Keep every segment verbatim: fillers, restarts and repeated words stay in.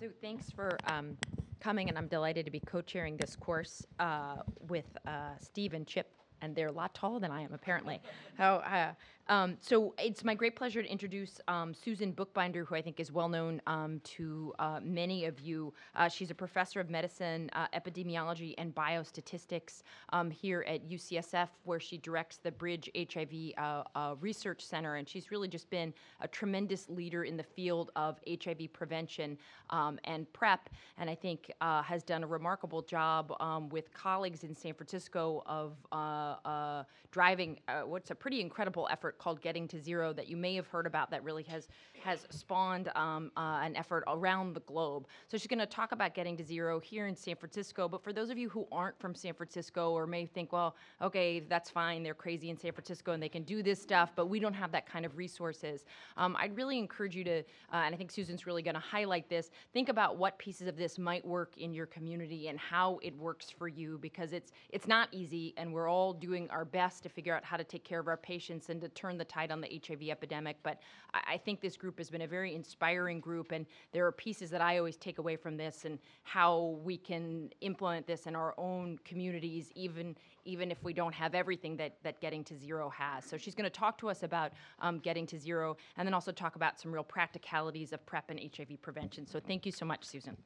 So thanks for um, coming, and I'm delighted to be co-chairing this course uh, with uh, Steve and Chip, and they're a lot taller than I am, apparently. How, uh, um, so it's my great pleasure to introduce um, Susan Buchbinder, who I think is well known um, to uh, many of you. Uh, she's a professor of medicine, uh, epidemiology, and biostatistics um, here at U C S F, where she directs the Bridge H I V uh, uh, Research Center, and she's really just been a tremendous leader in the field of H I V prevention um, and PrEP, and I think uh, has done a remarkable job um, with colleagues in San Francisco of uh, Uh, driving uh, what's a pretty incredible effort called Getting to Zero that you may have heard about, that really has has spawned um, uh, an effort around the globe. So she's going to talk about Getting to Zero here in San Francisco, but for those of you who aren't from San Francisco or may think, well, okay, that's fine, they're crazy in San Francisco and they can do this stuff, but we don't have that kind of resources. Um, I'd really encourage you to, uh, and I think Susan's really going to highlight this, think about what pieces of this might work in your community and how it works for you, because it's, it's not easy, and we're all doing our best to figure out how to take care of our patients and to turn the tide on the H I V epidemic. But I, I think this group has been a very inspiring group, and there are pieces that I always take away from this and how we can implement this in our own communities, even even if we don't have everything that, that Getting to Zero has. So she's going to talk to us about um, Getting to Zero, and then also talk about some real practicalities of PrEP and H I V prevention. So thank you so much, Susan.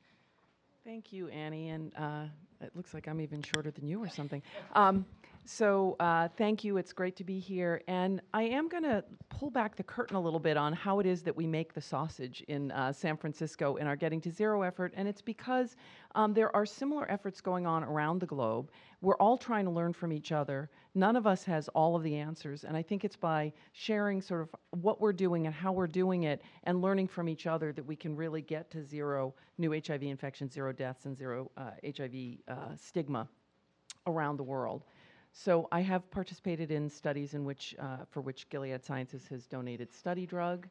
Thank you, Annie, and uh, it looks like I'm even shorter than you or something. Um, So uh, thank you, it's great to be here. And I am gonna pull back the curtain a little bit on how it is that we make the sausage in uh, San Francisco in our Getting to Zero effort, and it's because um, there are similar efforts going on around the globe. We're all trying to learn from each other. None of us has all of the answers, and I think it's by sharing sort of what we're doing and how we're doing it and learning from each other that we can really get to zero new H I V infections, zero deaths, and zero uh, H I V uh, stigma around the world. So I have participated in studies in which, uh, for which Gilead Sciences has donated study drug.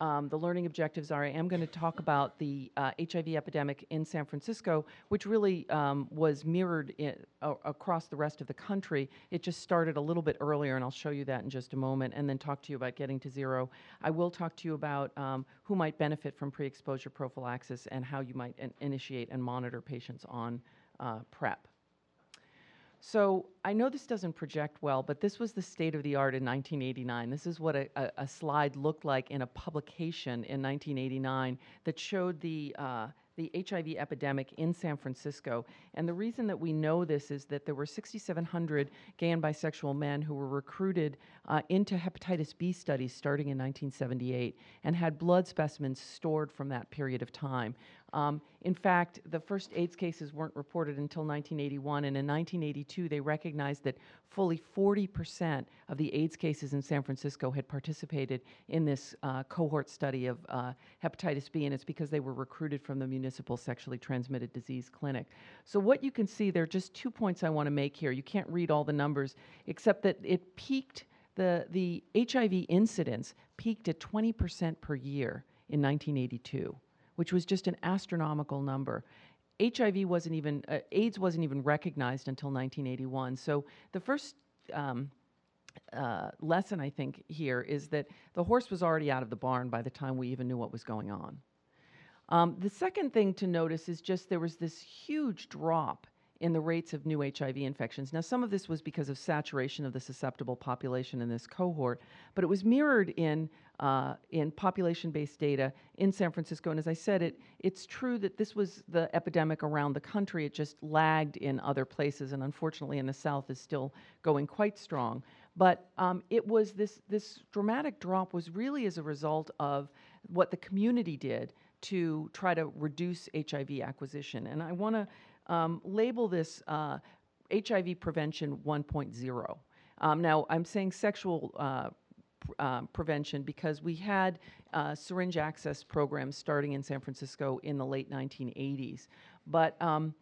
Um, the learning objectives are, I am going to talk about the uh, H I V epidemic in San Francisco, which really um, was mirrored in, uh, across the rest of the country. It just started a little bit earlier, and I'll show you that in just a moment, and then talk to you about Getting to Zero. I will talk to you about um, who might benefit from pre-exposure prophylaxis and how you might in initiate and monitor patients on uh, PrEP. So I know this doesn't project well, but this was the state of the art in nineteen eighty-nine. This is what a, a, a slide looked like in a publication in nineteen eighty-nine that showed the, uh, the H I V epidemic in San Francisco. And the reason that we know this is that there were six thousand seven hundred gay and bisexual men who were recruited uh, into hepatitis B studies starting in nineteen seventy-eight and had blood specimens stored from that period of time. Um, in fact, the first AIDS cases weren't reported until nineteen eighty-one, and in nineteen eighty-two they recognized that fully forty percent of the AIDS cases in San Francisco had participated in this uh, cohort study of uh, hepatitis B, and it's because they were recruited from the Municipal Sexually Transmitted Disease Clinic. So what you can see, there are just two points I want to make here. You can't read all the numbers, except that it peaked, the, the H I V incidence peaked at twenty percent per year in nineteen eighty-two. Which was just an astronomical number. H I V wasn't even, uh, AIDS wasn't even recognized until nineteen eighty-one. So the first um, uh, lesson, I think, here is that the horse was already out of the barn by the time we even knew what was going on. Um, the second thing to notice is just there was this huge drop in the rates of new H I V infections. Now, some of this was because of saturation of the susceptible population in this cohort, but it was mirrored in uh, in population-based data in San Francisco. And as I said, it it's true that this was the epidemic around the country. It just lagged in other places, and unfortunately, in the South, is still going quite strong. But um, it was this this dramatic drop was really as a result of what the community did to try to reduce H I V acquisition. And I want to Um, label this uh, H I V prevention one point oh. Um, now, I'm saying sexual uh, pr uh, prevention because we had uh, syringe access programs starting in San Francisco in the late nineteen eighties. But um,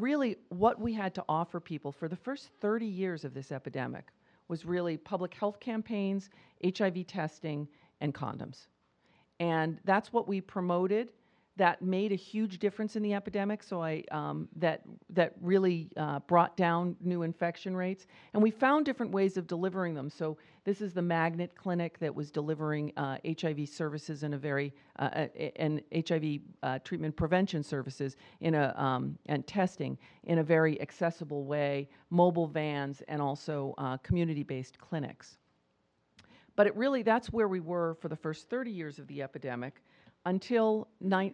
really, what we had to offer people for the first thirty years of this epidemic was really public health campaigns, H I V testing, and condoms. And that's what we promoted. that made a huge difference in the epidemic, so I, um, that, that really uh, brought down new infection rates. And we found different ways of delivering them. So this is the Magnet Clinic that was delivering uh, H I V services in a very, uh, and H I V uh, treatment prevention services in a, um, and testing in a very accessible way, mobile vans, and also uh, community-based clinics. But it really, that's where we were for the first thirty years of the epidemic, until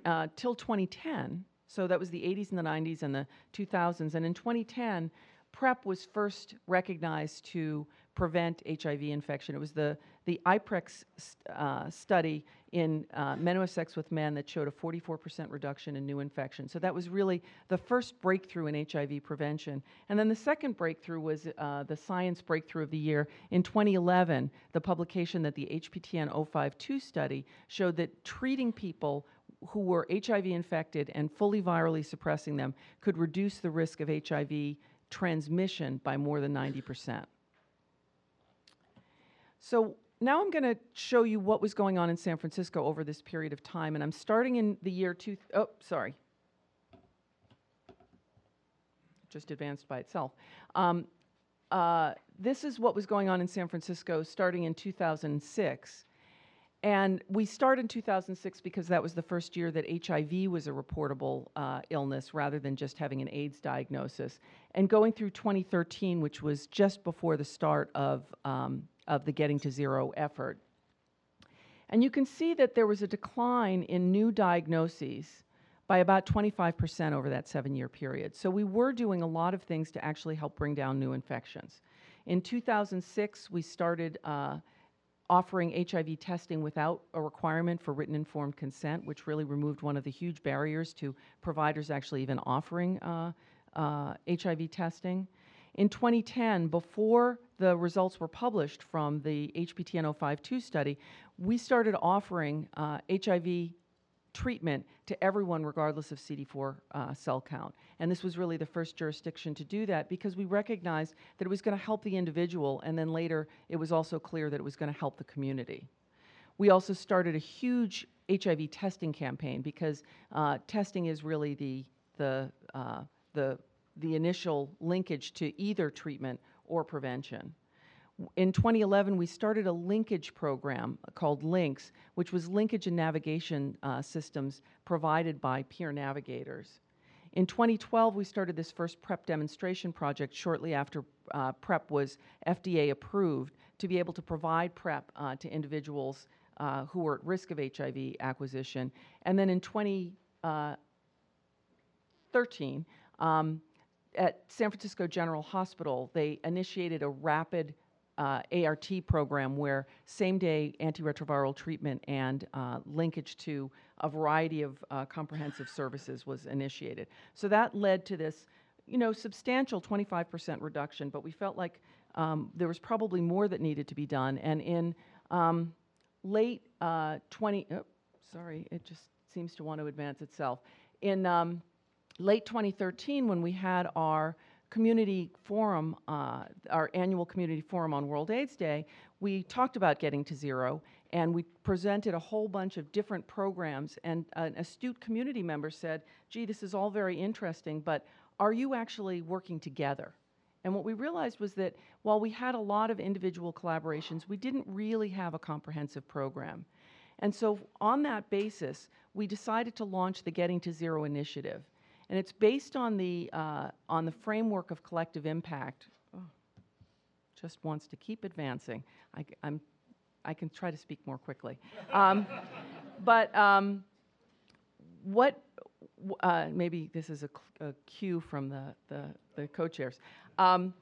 uh, till twenty ten, so that was the eighties and the nineties and the two thousands, and in twenty ten, PrEP was first recognized to prevent H I V infection. It was the, the IPERGAY uh, study in uh, menosex with men that showed a forty-four percent reduction in new infection. So that was really the first breakthrough in H I V prevention. And then the second breakthrough was uh, the science breakthrough of the year. In twenty eleven, the publication that the H P T N zero five two study showed that treating people who were H I V infected and fully virally suppressing them could reduce the risk of H I V transmission by more than ninety percent. So now I'm going to show you what was going on in San Francisco over this period of time, and I'm starting in the year two, oh, sorry. Just advanced by itself. Um, uh, this is what was going on in San Francisco starting in two thousand six. And we started in two thousand six because that was the first year that H I V was a reportable uh, illness rather than just having an AIDS diagnosis. And going through twenty thirteen, which was just before the start of, um, of the Getting to Zero effort. And you can see that there was a decline in new diagnoses by about twenty-five percent over that seven-year period. So we were doing a lot of things to actually help bring down new infections. In two thousand six, we started uh, offering H I V testing without a requirement for written informed consent, which really removed one of the huge barriers to providers actually even offering uh, uh, H I V testing. In twenty ten, before the results were published from the H P T N zero five two study, we started offering uh, H I V treatment to everyone regardless of C D four uh, cell count. And this was really the first jurisdiction to do that because we recognized that it was going to help the individual, and then later it was also clear that it was going to help the community. We also started a huge H I V testing campaign because uh, testing is really the, the, uh, the, the initial linkage to either treatment or prevention. In twenty eleven, we started a linkage program called LINCS, which was linkage and navigation uh, systems provided by peer navigators. In twenty twelve, we started this first PrEP demonstration project shortly after uh, PrEP was F D A approved to be able to provide PrEP uh, to individuals uh, who were at risk of H I V acquisition. And then in twenty thirteen, um, at San Francisco General Hospital, they initiated a rapid Uh, A R T program where same-day antiretroviral treatment and uh, linkage to a variety of uh, comprehensive services was initiated. So that led to this, you know, substantial twenty-five percent reduction, but we felt like um, there was probably more that needed to be done. And in um, late uh, twenty, oh, sorry, it just seems to want to advance itself. In um, late twenty thirteen, when we had our community forum, uh, our annual community forum on World AIDS Day, we talked about Getting to Zero, and we presented a whole bunch of different programs, and an astute community member said, gee, this is all very interesting, but are you actually working together? And what we realized was that while we had a lot of individual collaborations, we didn't really have a comprehensive program. And so on that basis, we decided to launch the Getting to Zero initiative. And it's based on the, uh, on the framework of collective impact. Oh, just wants to keep advancing. I, I'm, I can try to speak more quickly. Um, but um, what, uh, maybe this is a, a cue from the, the, the co-chairs. Um,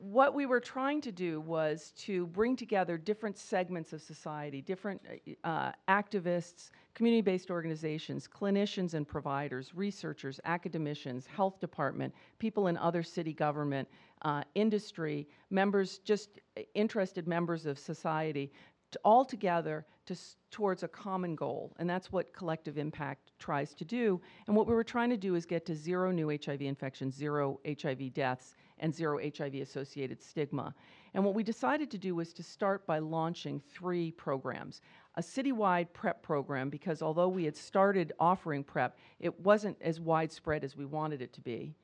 what we were trying to do was to bring together different segments of society, different uh, activists, community-based organizations, clinicians and providers, researchers, academicians, health department, people in other city government, uh, industry, members, just interested members of society, to all together to, towards a common goal. And that's what collective impact tries to do. And what we were trying to do is get to zero new H I V infections, zero H I V deaths, and zero H I V-associated stigma. And what we decided to do was to start by launching three programs. a citywide PrEP program, because although we had started offering PrEP, it wasn't as widespread as we wanted it to be.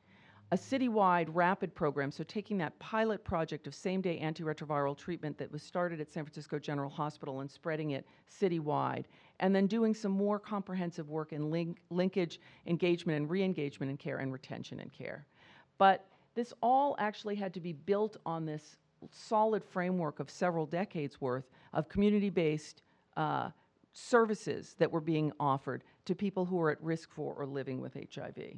A citywide rapid program, so taking that pilot project of same-day antiretroviral treatment that was started at San Francisco General Hospital and spreading it citywide, and then doing some more comprehensive work in link, linkage, engagement and re-engagement in care and retention in care. But this all actually had to be built on this solid framework of several decades worth of community-based uh, services that were being offered to people who were at risk for or living with H I V.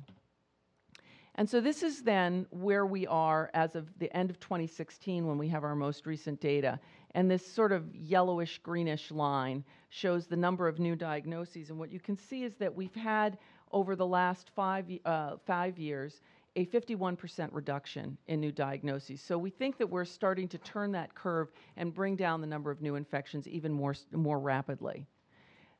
And so this is then where we are as of the end of twenty sixteen when we have our most recent data. And this sort of yellowish, greenish line shows the number of new diagnoses. And what you can see is that we've had, over the last five, uh, five years, a fifty-one percent reduction in new diagnoses. So we think that we're starting to turn that curve and bring down the number of new infections even more, more rapidly.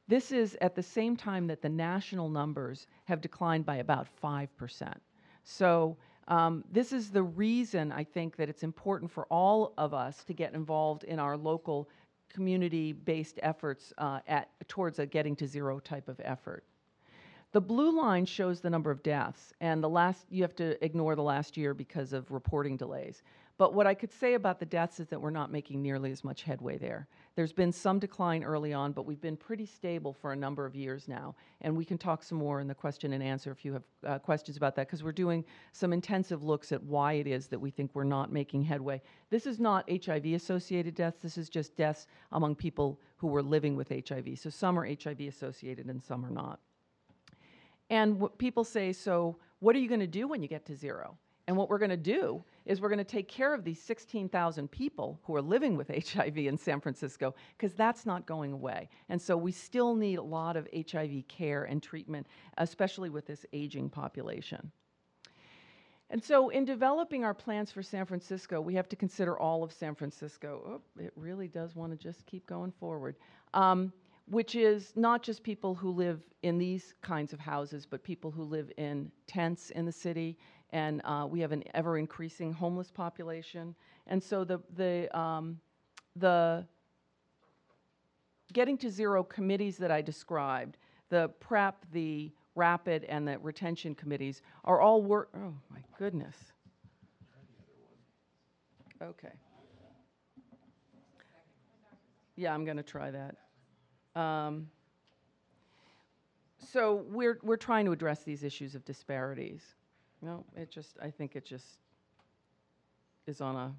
This is at the same time that the national numbers have declined by about five percent. So um, this is the reason I think that it's important for all of us to get involved in our local community-based efforts uh, at, towards a getting to zero type of effort. The blue line shows the number of deaths, and the last, you have to ignore the last year because of reporting delays. But what I could say about the deaths is that we're not making nearly as much headway there. There's been some decline early on, but we've been pretty stable for a number of years now. And we can talk some more in the question and answer if you have uh, questions about that, because we're doing some intensive looks at why it is that we think we're not making headway. This is not H I V-associated deaths. This is just deaths among people who were living with H I V. So some are H I V-associated and some are not. And what people say, so what are you going to do when you get to zero? And what we're going to do is we're going to take care of these sixteen thousand people who are living with H I V in San Francisco, because that's not going away. And so we still need a lot of H I V care and treatment, especially with this aging population. And so in developing our plans for San Francisco, we have to consider all of San Francisco. Oh, it really does want to just keep going forward. Um, which is not just people who live in these kinds of houses, but people who live in tents in the city. And uh, we have an ever-increasing homeless population. And so the, the, um, the Getting to Zero committees that I described, the PrEP, the RAPID, and the retention committees are all work, oh my goodness. Okay. Yeah, I'm gonna try that. Um, so we're, we're trying to address these issues of disparities. No, it just, I think it just is on a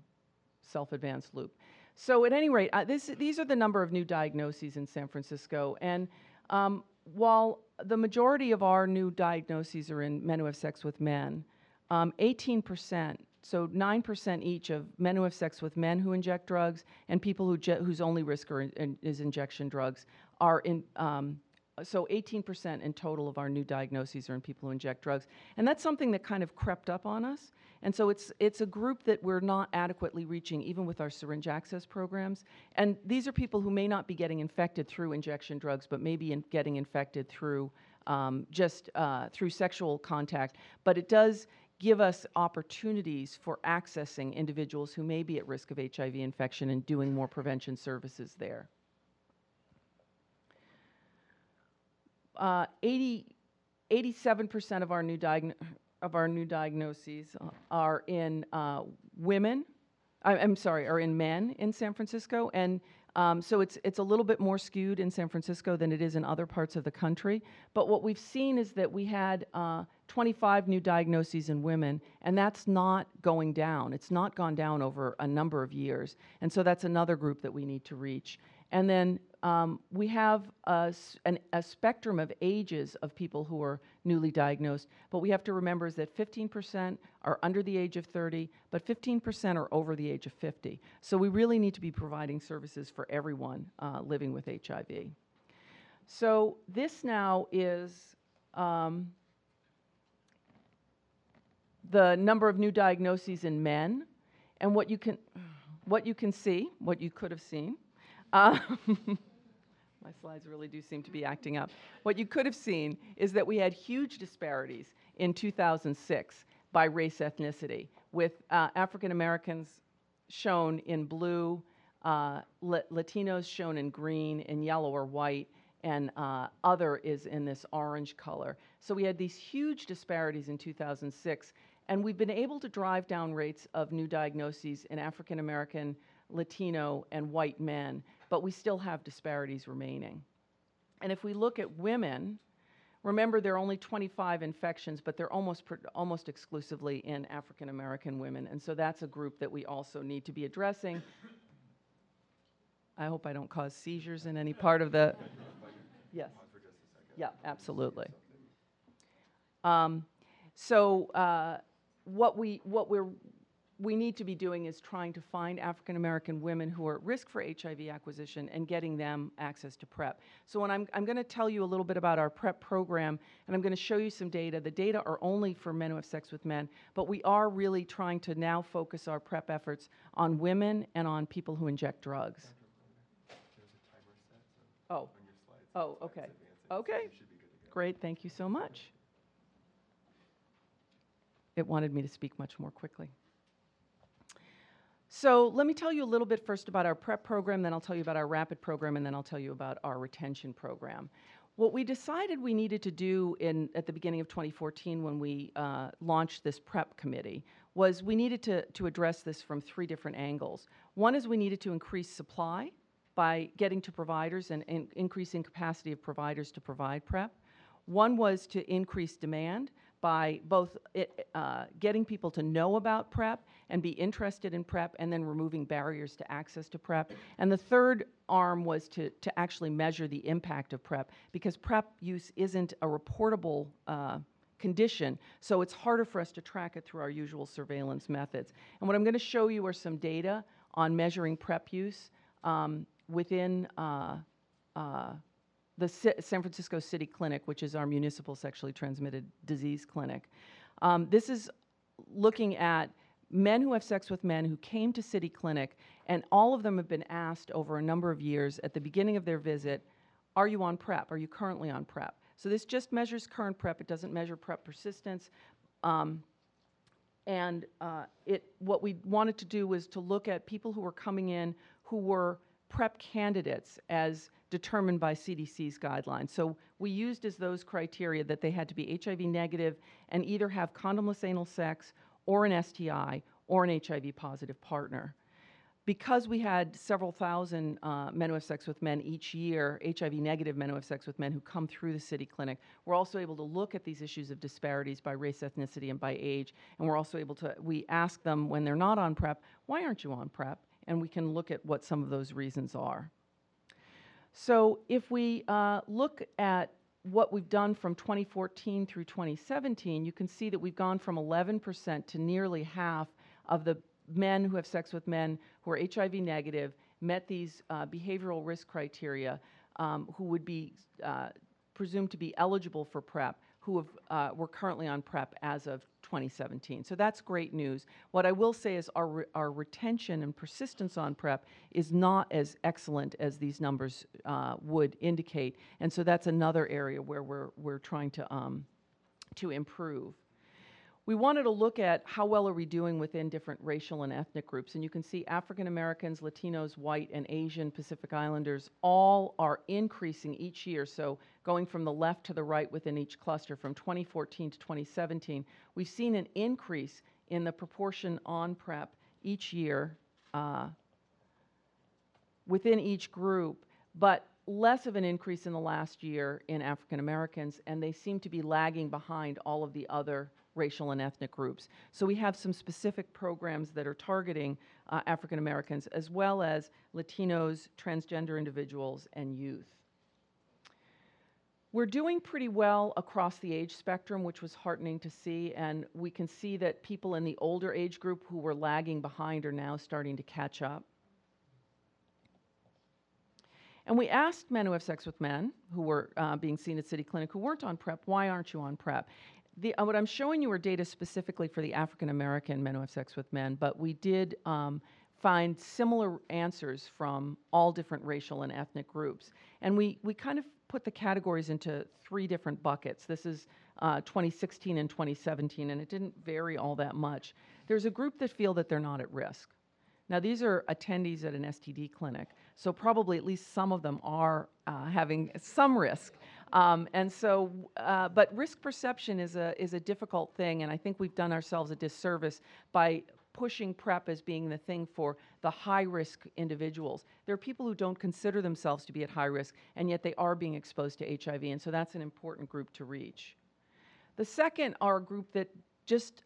self-advanced loop. So at any rate, uh, this, these are the number of new diagnoses in San Francisco. And um, while the majority of our new diagnoses are in men who have sex with men, um, eighteen percent, so nine percent each of men who have sex with men who inject drugs and people who whose only risk are in, in, is injection drugs are in... Um, So eighteen percent in total of our new diagnoses are in people who inject drugs. And that's something that kind of crept up on us. And so it's, it's a group that we're not adequately reaching, even with our syringe access programs. And these are people who may not be getting infected through injection drugs, but maybe in getting infected through um, just uh, through sexual contact. But it does give us opportunities for accessing individuals who may be at risk of H I V infection and doing more prevention services there. Uh, eighty-seven percent of our new diagn of our new diagnoses are in uh, women. I, I'm sorry, are in men in San Francisco, and um, so it's it's a little bit more skewed in San Francisco than it is in other parts of the country. But what we've seen is that we had uh, twenty-five new diagnoses in women, and that's not going down. It's not gone down over a number of years, and so that's another group that we need to reach. And then um, we have a, an, a spectrum of ages of people who are newly diagnosed, but we have to remember is that fifteen percent are under the age of thirty, but fifteen percent are over the age of fifty. So we really need to be providing services for everyone uh, living with H I V. So this now is um, the number of new diagnoses in men, and what you can, what you can see, what you could have seen, my slides really do seem to be acting up. What you could have seen is that we had huge disparities in two thousand six by race ethnicity, with uh, African Americans shown in blue, Uh, la Latinos shown in green, in yellow or white, and uh, other is in this orange color. So we had these huge disparities in two thousand six, and we've been able to drive down rates of new diagnoses in African American, Latino, and white men, but we still have disparities remaining. And if we look at women, remember there are only twenty-five infections, but they're almost, almost exclusively in African American women, and so that's a group that we also need to be addressing. I hope I don't cause seizures in any part of the, yes. Yeah, absolutely. Um, so uh, what, we, what we're, we need to be doing is trying to find African American women who are at risk for H I V acquisition and getting them access to PrEP. So when I'm, I'm gonna tell you a little bit about our PrEP program, and I'm gonna show you some data. The data are only for men who have sex with men, but we are really trying to now focus our PrEP efforts on women and on people who inject drugs. Oh, oh, okay, okay, great, thank you so much. It wanted me to speak much more quickly. So let me tell you a little bit first about our PrEP program, then I'll tell you about our RAPID program, and then I'll tell you about our retention program. What we decided we needed to do in, at the beginning of twenty fourteen when we uh, launched this PrEP committee was we needed to, to address this from three different angles. One is we needed to increase supply by getting to providers and, and increasing capacity of providers to provide PrEP. One was to increase demand by both it, uh, getting people to know about PrEP and be interested in PrEP, and then removing barriers to access to PrEP. And the third arm was to, to actually measure the impact of PrEP, because PrEP use isn't a reportable uh, condition, so it's harder for us to track it through our usual surveillance methods. And what I'm gonna show you are some data on measuring PrEP use um, within uh, uh, the San Francisco City Clinic, which is our municipal sexually transmitted disease clinic. Um, this is looking at men who have sex with men who came to City Clinic, and all of them have been asked over a number of years at the beginning of their visit, are you on PrEP? Are you currently on PrEP? So this just measures current PrEP. It doesn't measure PrEP persistence. Um, and uh, it, what we wanted to do was to look at people who were coming in who were PrEP candidates as determined by C D C's guidelines. So we used as those criteria that they had to be H I V negative and either have condomless anal sex or an S T I or an H I V positive partner. Because we had several thousand uh, men who have sex with men each year, H I V negative men who have sex with men who come through the City Clinic, we're also able to look at these issues of disparities by race, ethnicity, and by age. And we're also able to, we ask them when they're not on PrEP, why aren't you on PrEP? And we can look at what some of those reasons are. So if we uh, look at what we've done from twenty fourteen through twenty seventeen, you can see that we've gone from eleven percent to nearly half of the men who have sex with men who are H I V negative, met these uh, behavioral risk criteria, um, who would be uh, presumed to be eligible for PrEP, who have, uh, were currently on PrEP as of twenty seventeen. So that's great news. What I will say is our, re our retention and persistence on PrEP is not as excellent as these numbers uh, would indicate, and so that's another area where we're, we're trying to, um, to improve. We wanted to look at how well are we doing within different racial and ethnic groups, and you can see African Americans, Latinos, white, and Asian Pacific Islanders all are increasing each year. So going from the left to the right within each cluster from twenty fourteen to twenty seventeen, we've seen an increase in the proportion on PrEP each year uh, within each group, but less of an increase in the last year in African Americans, and they seem to be lagging behind all of the other racial and ethnic groups. So we have some specific programs that are targeting uh, African Americans as well as Latinos, transgender individuals, and youth. We're doing pretty well across the age spectrum, which was heartening to see, and we can see that people in the older age group who were lagging behind are now starting to catch up. And we asked men who have sex with men who were uh, being seen at City Clinic who weren't on PrEP, why aren't you on PrEP? The, uh, what I'm showing you are data specifically for the African American men who have sex with men, but we did um, find similar answers from all different racial and ethnic groups. And we, we kind of put the categories into three different buckets. This is uh, twenty sixteen and twenty seventeen, and it didn't vary all that much. There's a group that feel that they're not at risk. Now, these are attendees at an S T D clinic, so probably at least some of them are uh, having some risk. Um, and so, uh, but risk perception is a, is a difficult thing, and I think we've done ourselves a disservice by pushing PrEP as being the thing for the high-risk individuals. There are people who don't consider themselves to be at high risk, and yet they are being exposed to H I V, and so that's an important group to reach. The second are a group that just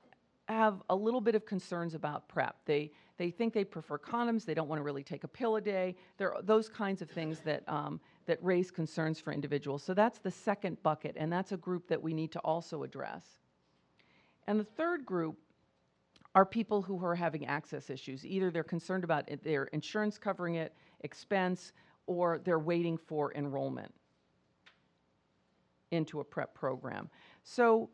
have a little bit of concerns about PrEP. They, they think they prefer condoms, they don't want to really take a pill a day. There are those kinds of things that, um, that raise concerns for individuals. So that's the second bucket, and that's a group that we need to also address. And the third group are people who are having access issues. Either they're concerned about it, their insurance covering it, expense, or they're waiting for enrollment into a PrEP program. So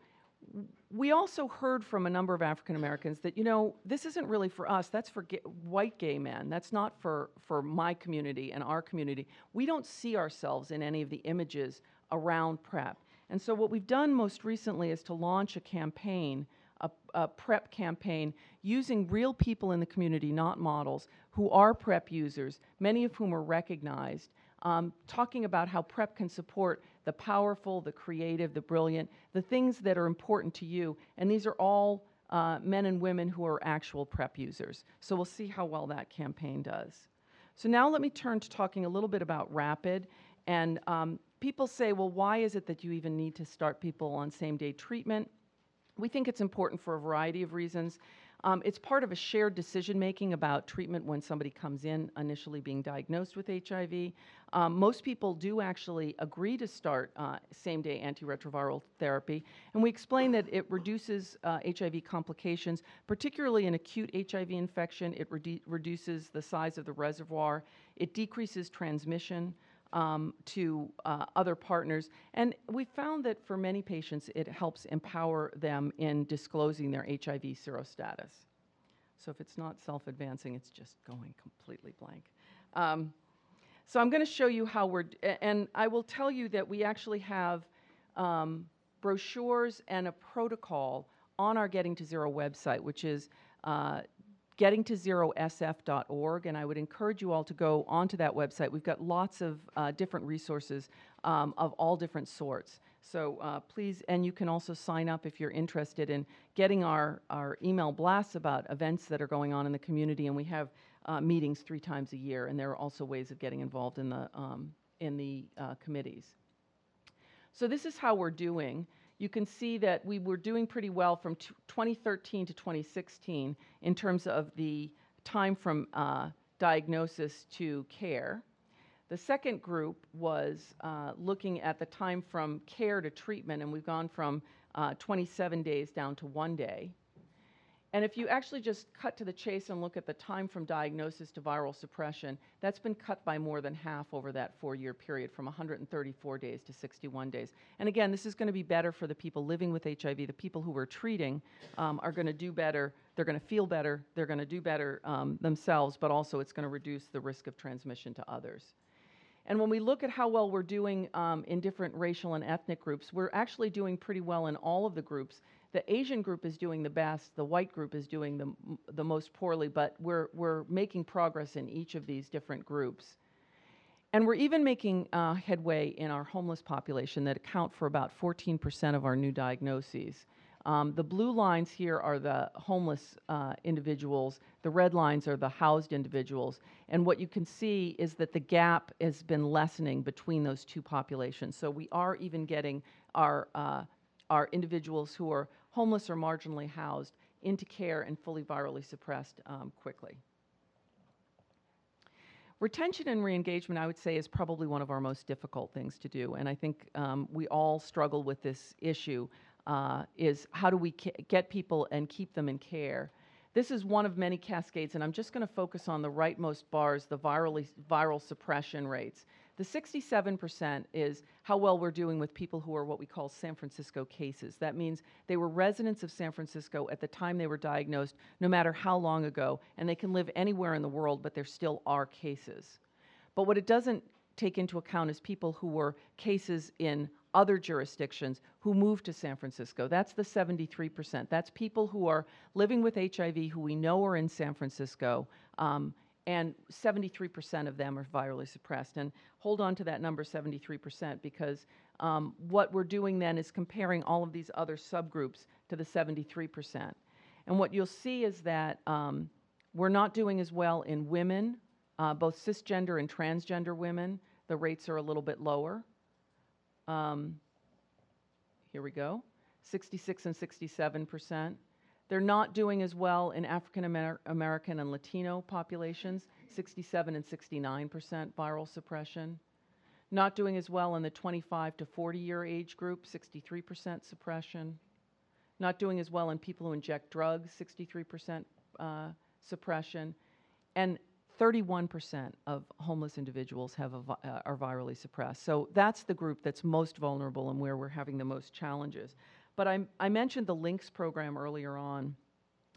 we also heard from a number of African Americans that, you know, this isn't really for us. That's for gay, white gay men. That's not for, for my community and our community. We don't see ourselves in any of the images around PrEP. And so what we've done most recently is to launch a campaign, a, a PrEP campaign, using real people in the community, not models, who are PrEP users, many of whom are recognized, Um, talking about how PrEP can support the powerful, the creative, the brilliant, the things that are important to you. And these are all uh, men and women who are actual PrEP users. So we'll see how well that campaign does. So now let me turn to talking a little bit about RAPID. And um, people say, well, why is it that you even need to start people on same-day treatment? We think it's important for a variety of reasons. Um, it's part of a shared decision-making about treatment when somebody comes in initially being diagnosed with H I V. Um, most people do actually agree to start uh, same-day antiretroviral therapy, and we explain that it reduces uh, H I V complications, particularly in acute H I V infection. It redu reduces the size of the reservoir. It decreases transmission um, to uh, other partners, and we found that for many patients, it helps empower them in disclosing their H I V serostatus. So if it's not self-advancing, it's just going completely blank. Um, So I'm going to show you how we're, and I will tell you that we actually have um, brochures and a protocol on our Getting to Zero website, which is uh, getting to zero S F dot org, and I would encourage you all to go onto that website. We've got lots of uh, different resources um, of all different sorts. So uh, please, and you can also sign up if you're interested in getting our, our email blasts about events that are going on in the community, and we have Uh, meetings three times a year, and there are also ways of getting involved in the, um, in the uh, committees. So this is how we're doing. You can see that we were doing pretty well from twenty thirteen to twenty sixteen in terms of the time from uh, diagnosis to care. The second group was uh, looking at the time from care to treatment, and we've gone from uh, twenty-seven days down to one day. And if you actually just cut to the chase and look at the time from diagnosis to viral suppression, that's been cut by more than half over that four-year period, from one hundred thirty-four days to sixty-one days. And again, this is going to be better for the people living with H I V. The people who we're treating um, are going to do better. They're going to feel better. They're going to do better um, themselves, but also it's going to reduce the risk of transmission to others. And when we look at how well we're doing um, in different racial and ethnic groups, we're actually doing pretty well in all of the groups. The Asian group is doing the best, the white group is doing the, the most poorly, but we're, we're making progress in each of these different groups. And we're even making uh, headway in our homeless population that account for about fourteen percent of our new diagnoses. Um, the blue lines here are the homeless uh, individuals. The red lines are the housed individuals. And what you can see is that the gap has been lessening between those two populations. So we are even getting our, uh, our individuals who are homeless or marginally housed into care and fully virally suppressed um, quickly. Retention and re-engagement, I would say, is probably one of our most difficult things to do, and I think um, we all struggle with this issue, uh, is how do we get people and keep them in care? This is one of many cascades, and I'm just going to focus on the rightmost bars, the virally, viral suppression rates. The sixty-seven percent is how well we're doing with people who are what we call San Francisco cases. That means they were residents of San Francisco at the time they were diagnosed, no matter how long ago, and they can live anywhere in the world, but there still are cases. But what it doesn't take into account is people who were cases in other jurisdictions who moved to San Francisco. That's the seventy-three percent. That's people who are living with H I V who we know are in San Francisco, um, and seventy-three percent of them are virally suppressed. And hold on to that number, seventy-three percent, because um, what we're doing then is comparing all of these other subgroups to the seventy-three percent. And what you'll see is that um, we're not doing as well in women, uh, both cisgender and transgender women. The rates are a little bit lower. Um, here we go, sixty-six and sixty-seven percent. They're not doing as well in African Amer- American and Latino populations, sixty-seven and sixty-nine percent viral suppression. Not doing as well in the twenty-five to forty year age group, sixty-three percent suppression. Not doing as well in people who inject drugs, sixty-three percent uh, suppression. And thirty-one percent of homeless individuals have a, uh, are virally suppressed. So that's the group that's most vulnerable and where we're having the most challenges. But I, I mentioned the LINCS program earlier on.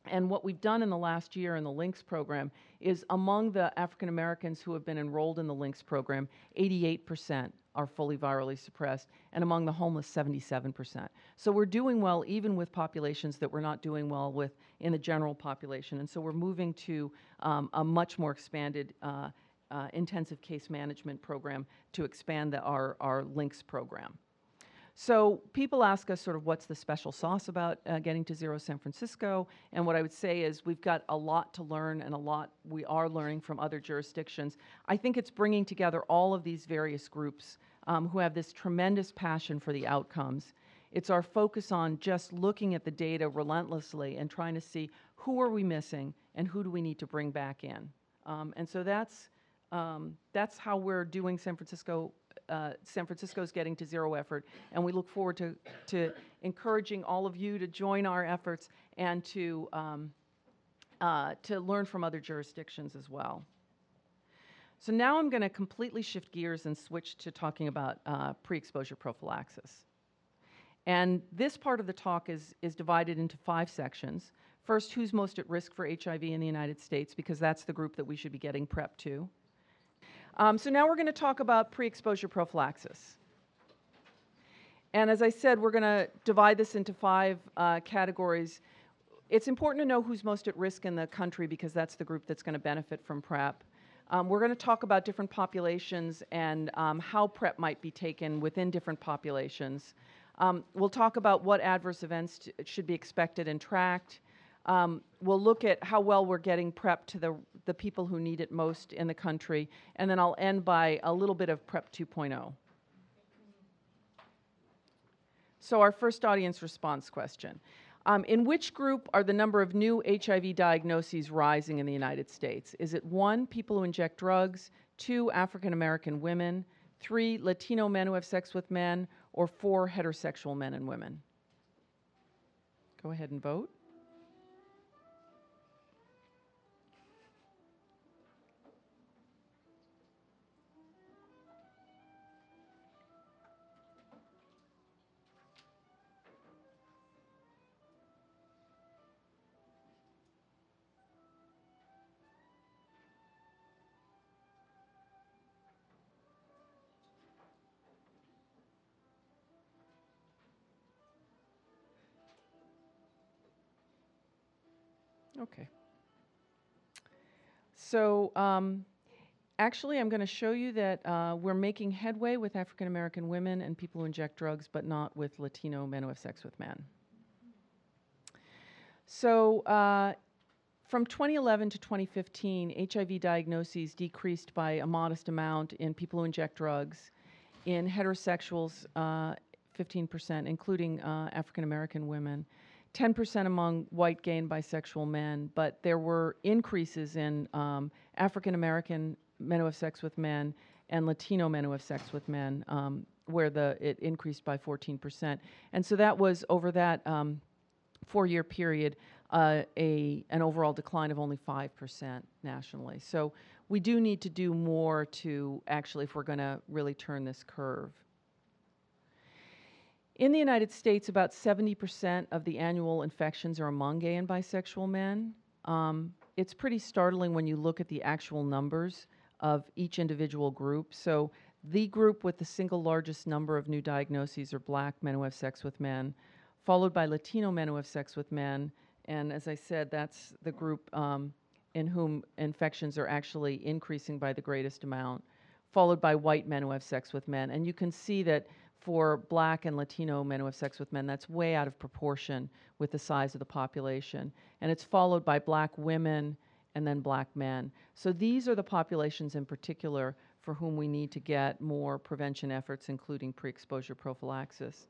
And what we've done in the last year in the LINCS program is among the African Americans who have been enrolled in the LINCS program, eighty-eight percent are fully virally suppressed, and among the homeless, seventy-seven percent. So we're doing well even with populations that we're not doing well with in the general population. And so we're moving to um, a much more expanded uh, uh, intensive case management program to expand the, our, our LINCS program. So people ask us sort of what's the special sauce about uh, Getting to Zero San Francisco, and what I would say is we've got a lot to learn and a lot we are learning from other jurisdictions. I think it's bringing together all of these various groups um, who have this tremendous passion for the outcomes. It's our focus on just looking at the data relentlessly and trying to see who are we missing and who do we need to bring back in. Um, and so that's, um, that's how we're doing San Francisco Uh, San Francisco's Getting to Zero effort, and we look forward to, to encouraging all of you to join our efforts and to, um, uh, to learn from other jurisdictions as well. So now I'm going to completely shift gears and switch to talking about uh, pre-exposure prophylaxis. And this part of the talk is, is divided into five sections. First, who's most at risk for H I V in the United States, because that's the group that we should be getting PrEP to. Um, so now we're going to talk about pre-exposure prophylaxis. And as I said, we're going to divide this into five uh, categories. It's important to know who's most at risk in the country because that's the group that's going to benefit from PrEP. Um, we're going to talk about different populations and um, how PrEP might be taken within different populations. Um, we'll talk about what adverse events should be expected and tracked. Um, we'll look at how well we're getting PrEP to the, the people who need it most in the country, and then I'll end by a little bit of PrEP two point oh. So our first audience response question. Um, in which group are the number of new H I V diagnoses rising in the United States? Is it one, people who inject drugs, two, African American women, three, Latino men who have sex with men, or four, heterosexual men and women? Go ahead and vote. Okay. So um, actually, I'm going to show you that uh, we're making headway with African American women and people who inject drugs, but not with Latino men who have sex with men. So uh, from twenty eleven to twenty fifteen, H I V diagnoses decreased by a modest amount in people who inject drugs, in heterosexuals, uh, fifteen percent, including uh, African American women. ten percent among white, gay, and bisexual men, but there were increases in um, African American men who have sex with men and Latino men who have sex with men, um, where the it increased by fourteen percent. And so that was over that um, four-year period, uh, a an overall decline of only five percent nationally. So we do need to do more to actually, if we're going to really turn this curve. In the United States, about seventy percent of the annual infections are among gay and bisexual men. Um, it's pretty startling when you look at the actual numbers of each individual group. So The group with the single largest number of new diagnoses are black men who have sex with men, followed by Latino men who have sex with men. And as I said, that's the group um, in whom infections are actually increasing by the greatest amount, followed by white men who have sex with men. And you can see that for black and Latino men who have sex with men, that's way out of proportion with the size of the population. And it's followed by black women and then black men. So these are the populations in particular for whom we need to get more prevention efforts, including pre-exposure prophylaxis.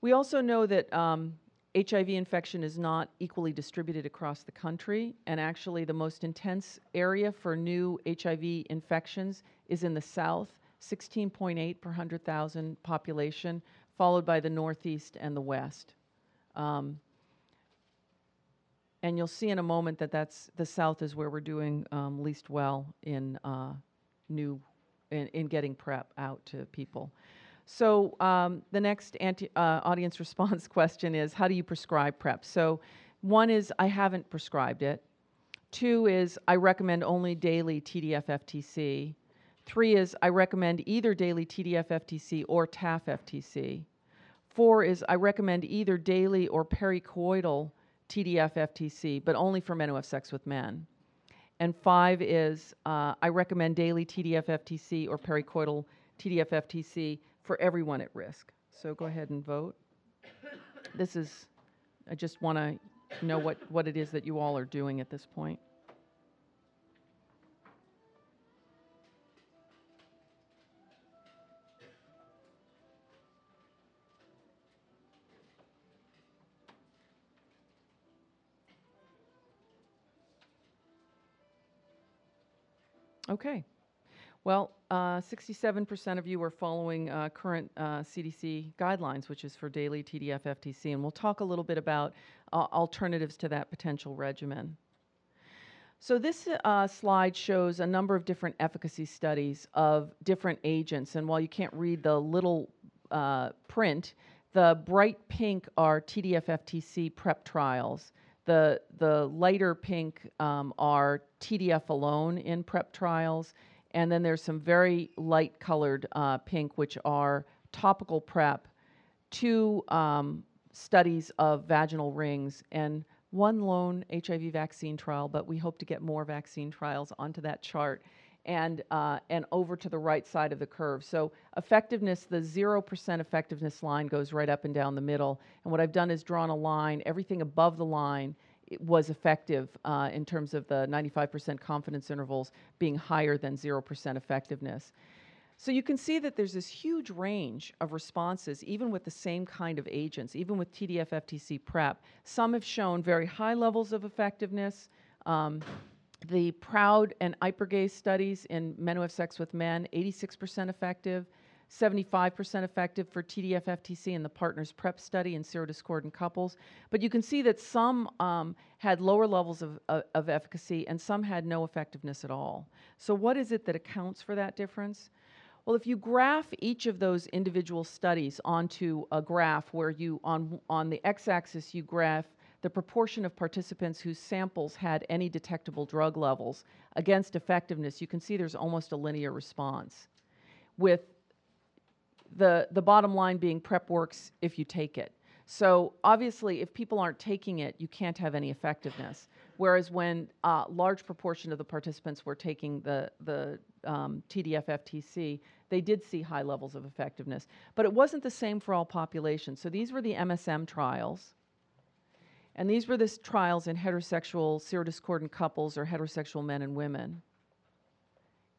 We also know that um, H I V infection is not equally distributed across the country, and actually the most intense area for new H I V infections is in the South, sixteen point eight per one hundred thousand population, followed by the Northeast and the West. Um, and you'll see in a moment that that's, the South is where we're doing um, least well in uh, new, in, in getting PrEP out to people. So um, the next anti, uh, audience response question is, how do you prescribe PrEP? So one is, I haven't prescribed it. Two is, I recommend only daily T D F F T C. Three is, I recommend either daily T D F F T C or T A F F T C. Four is, I recommend either daily or pericoital T D F F T C, but only for men who have sex with men. And five is, uh, I recommend daily T D F F T C or pericoital T D F F T C for everyone at risk. So go ahead and vote. This is, I just want to know what, what it is that you all are doing at this point. Okay. Well, sixty-seven percent uh, of you are following uh, current uh, C D C guidelines, which is for daily T D F F T C, and we'll talk a little bit about uh, alternatives to that potential regimen. So this uh, slide shows a number of different efficacy studies of different agents, and while you can't read the little uh, print, the bright pink are T D F F T C PrEP trials. The, the lighter pink um, are T D F alone in PrEP trials. And then there's some very light colored uh, pink, which are topical PrEP, two um, studies of vaginal rings, and one lone H I V vaccine trial, but we hope to get more vaccine trials onto that chart and, uh, and over to the right side of the curve. So effectiveness, the zero percent effectiveness line goes right up and down the middle. And what I've done is drawn a line, everything above the line it was effective uh, in terms of the ninety-five percent confidence intervals being higher than zero percent effectiveness. So you can see that there's this huge range of responses, even with the same kind of agents, even with T D F F T C PrEP. Some have shown very high levels of effectiveness. Um, the PROUD and IPERGAY studies in men who have sex with men, eighty-six percent effective, seventy-five percent effective for T D F F T C in the Partners PrEP study in serodiscordant couples. But you can see that some um, had lower levels of, of, of efficacy and some had no effectiveness at all. So what is it that accounts for that difference? Well, if you graph each of those individual studies onto a graph where you, on, on the x-axis, you graph the proportion of participants whose samples had any detectable drug levels against effectiveness, you can see there's almost a linear response, with The, the bottom line being PrEP works if you take it. So obviously, if people aren't taking it, you can't have any effectiveness. Whereas when a uh, large proportion of the participants were taking the, the um, T D F F T C, they did see high levels of effectiveness. But it wasn't the same for all populations. So these were the M S M trials. And these were the trials in heterosexual serodiscordant couples or heterosexual men and women.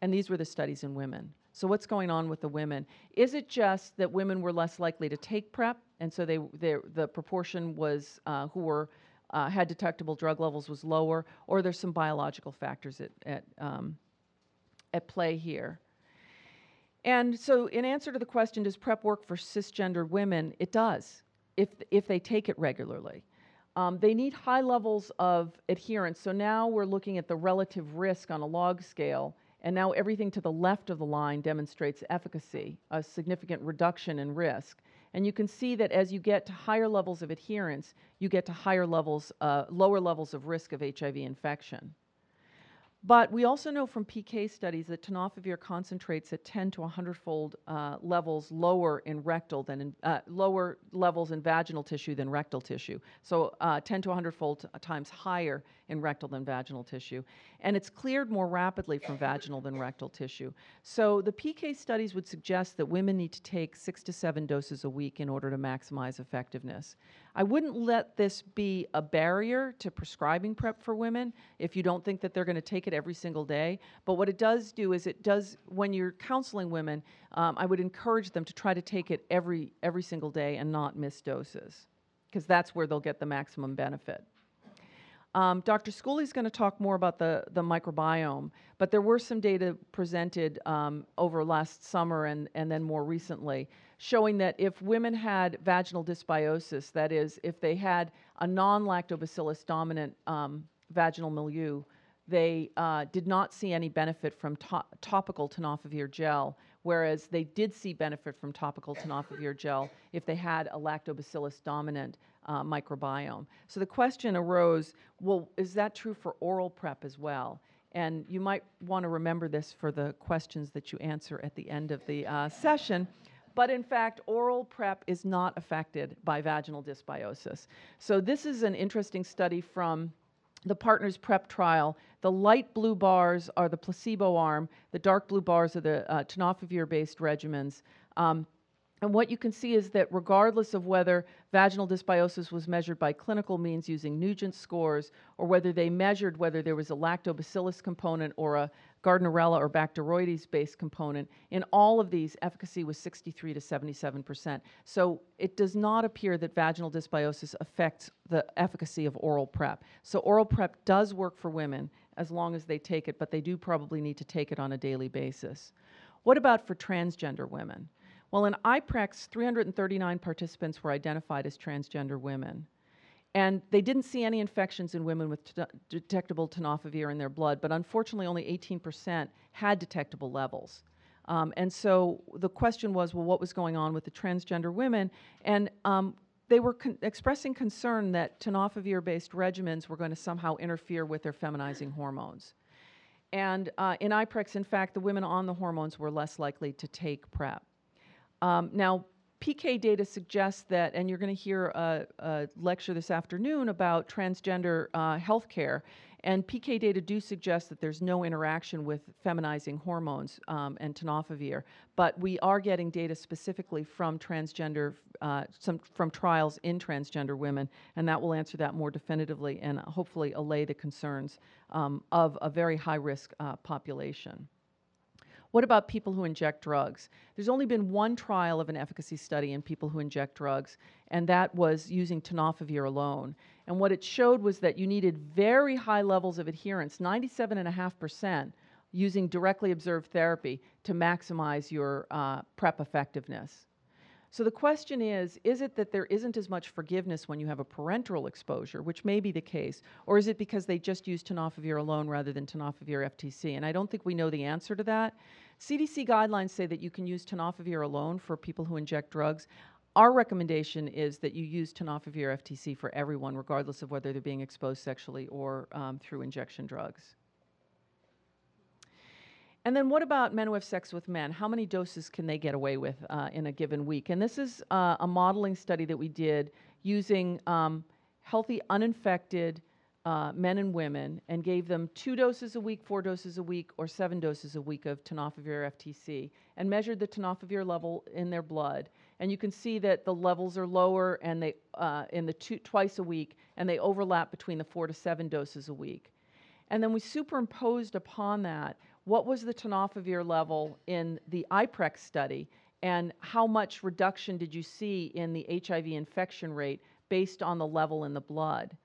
And these were the studies in women. So what's going on with the women? Is it just that women were less likely to take PrEP, and so they, they the proportion was uh, who were uh, had detectable drug levels was lower, or there's some biological factors at at, um, at play here? And so, in answer to the question, does PrEP work for cisgendered women? It does, if if they take it regularly. Um, they need high levels of adherence. So now we're looking at the relative risk on a log scale. And now everything to the left of the line demonstrates efficacy, a significant reduction in risk. And you can see that as you get to higher levels of adherence, you get to higher levels, uh, lower levels of risk of H I V infection. But we also know from P K studies that tenofovir concentrates at ten to one hundred fold uh, levels lower in rectal than in, uh, lower levels in vaginal tissue than rectal tissue. So uh, ten to one hundred fold times higher in rectal than vaginal tissue, and it's cleared more rapidly from vaginal than rectal tissue. So the P K studies would suggest that women need to take six to seven doses a week in order to maximize effectiveness. I wouldn't let this be a barrier to prescribing PrEP for women if you don't think that they're going to take it every single day. But what it does do is it does, when you're counseling women, um, I would encourage them to try to take it every, every single day and not miss doses, because that's where they'll get the maximum benefit. Um, Doctor Schooley's going to talk more about the, the microbiome, but there were some data presented um, over last summer and, and then more recently showing that if women had vaginal dysbiosis, that is, if they had a non-lactobacillus dominant um, vaginal milieu, they uh, did not see any benefit from to topical tenofovir gel, whereas they did see benefit from topical tenofovir gel if they had a lactobacillus dominant uh, microbiome. So the question arose, well, is that true for oral PrEP as well? And you might want to remember this for the questions that you answer at the end of the uh, session. But in fact, oral PrEP is not affected by vaginal dysbiosis. So this is an interesting study from the Partners PrEP trial. The light blue bars are the placebo arm. The dark blue bars are the uh, tenofovir-based regimens. Um, and what you can see is that regardless of whether vaginal dysbiosis was measured by clinical means using Nugent scores, or whether they measured whether there was a lactobacillus component or a Gardnerella or Bacteroides-based component, in all of these, efficacy was sixty-three to seventy-seven percent. So it does not appear that vaginal dysbiosis affects the efficacy of oral PrEP. So oral PrEP does work for women as long as they take it, but they do probably need to take it on a daily basis. What about for transgender women? Well, in IPREX, three hundred thirty-nine participants were identified as transgender women. And they didn't see any infections in women with detectable tenofovir in their blood, but unfortunately only eighteen percent had detectable levels. Um, and so the question was, well, what was going on with the transgender women? And um, they were con expressing concern that tenofovir-based regimens were going to somehow interfere with their feminizing hormones. And uh, in IPREX, in fact, the women on the hormones were less likely to take PrEP. Um, now, P K data suggests that, and you're going to hear a, a lecture this afternoon about transgender uh, healthcare, and P K data do suggest that there's no interaction with feminizing hormones um, and tenofovir, but we are getting data specifically from transgender, uh, some, from trials in transgender women, and that will answer that more definitively and hopefully allay the concerns um, of a very high-risk uh, population. What about people who inject drugs? There's only been one trial of an efficacy study in people who inject drugs, and that was using tenofovir alone. And what it showed was that you needed very high levels of adherence, ninety-seven point five percent, using directly observed therapy to maximize your uh, PrEP effectiveness. So the question is, is it that there isn't as much forgiveness when you have a parenteral exposure, which may be the case, or is it because they just use tenofovir alone rather than tenofovir F T C? And I don't think we know the answer to that. C D C guidelines say that you can use tenofovir alone for people who inject drugs. Our recommendation is that you use tenofovir F T C for everyone, regardless of whether they're being exposed sexually or um, through injection drugs. And then what about men who have sex with men? How many doses can they get away with uh, in a given week? And this is uh, a modeling study that we did using um, healthy, uninfected uh, men and women, and gave them two doses a week, four doses a week, or seven doses a week of tenofovir F T C, and measured the tenofovir level in their blood. And you can see that the levels are lower and they, uh, in the two, twice a week, and they overlap between the four to seven doses a week. And then we superimposed upon that what was the tenofovir level in the IPREX study, and how much reduction did you see in the H I V infection rate based on the level in the blood?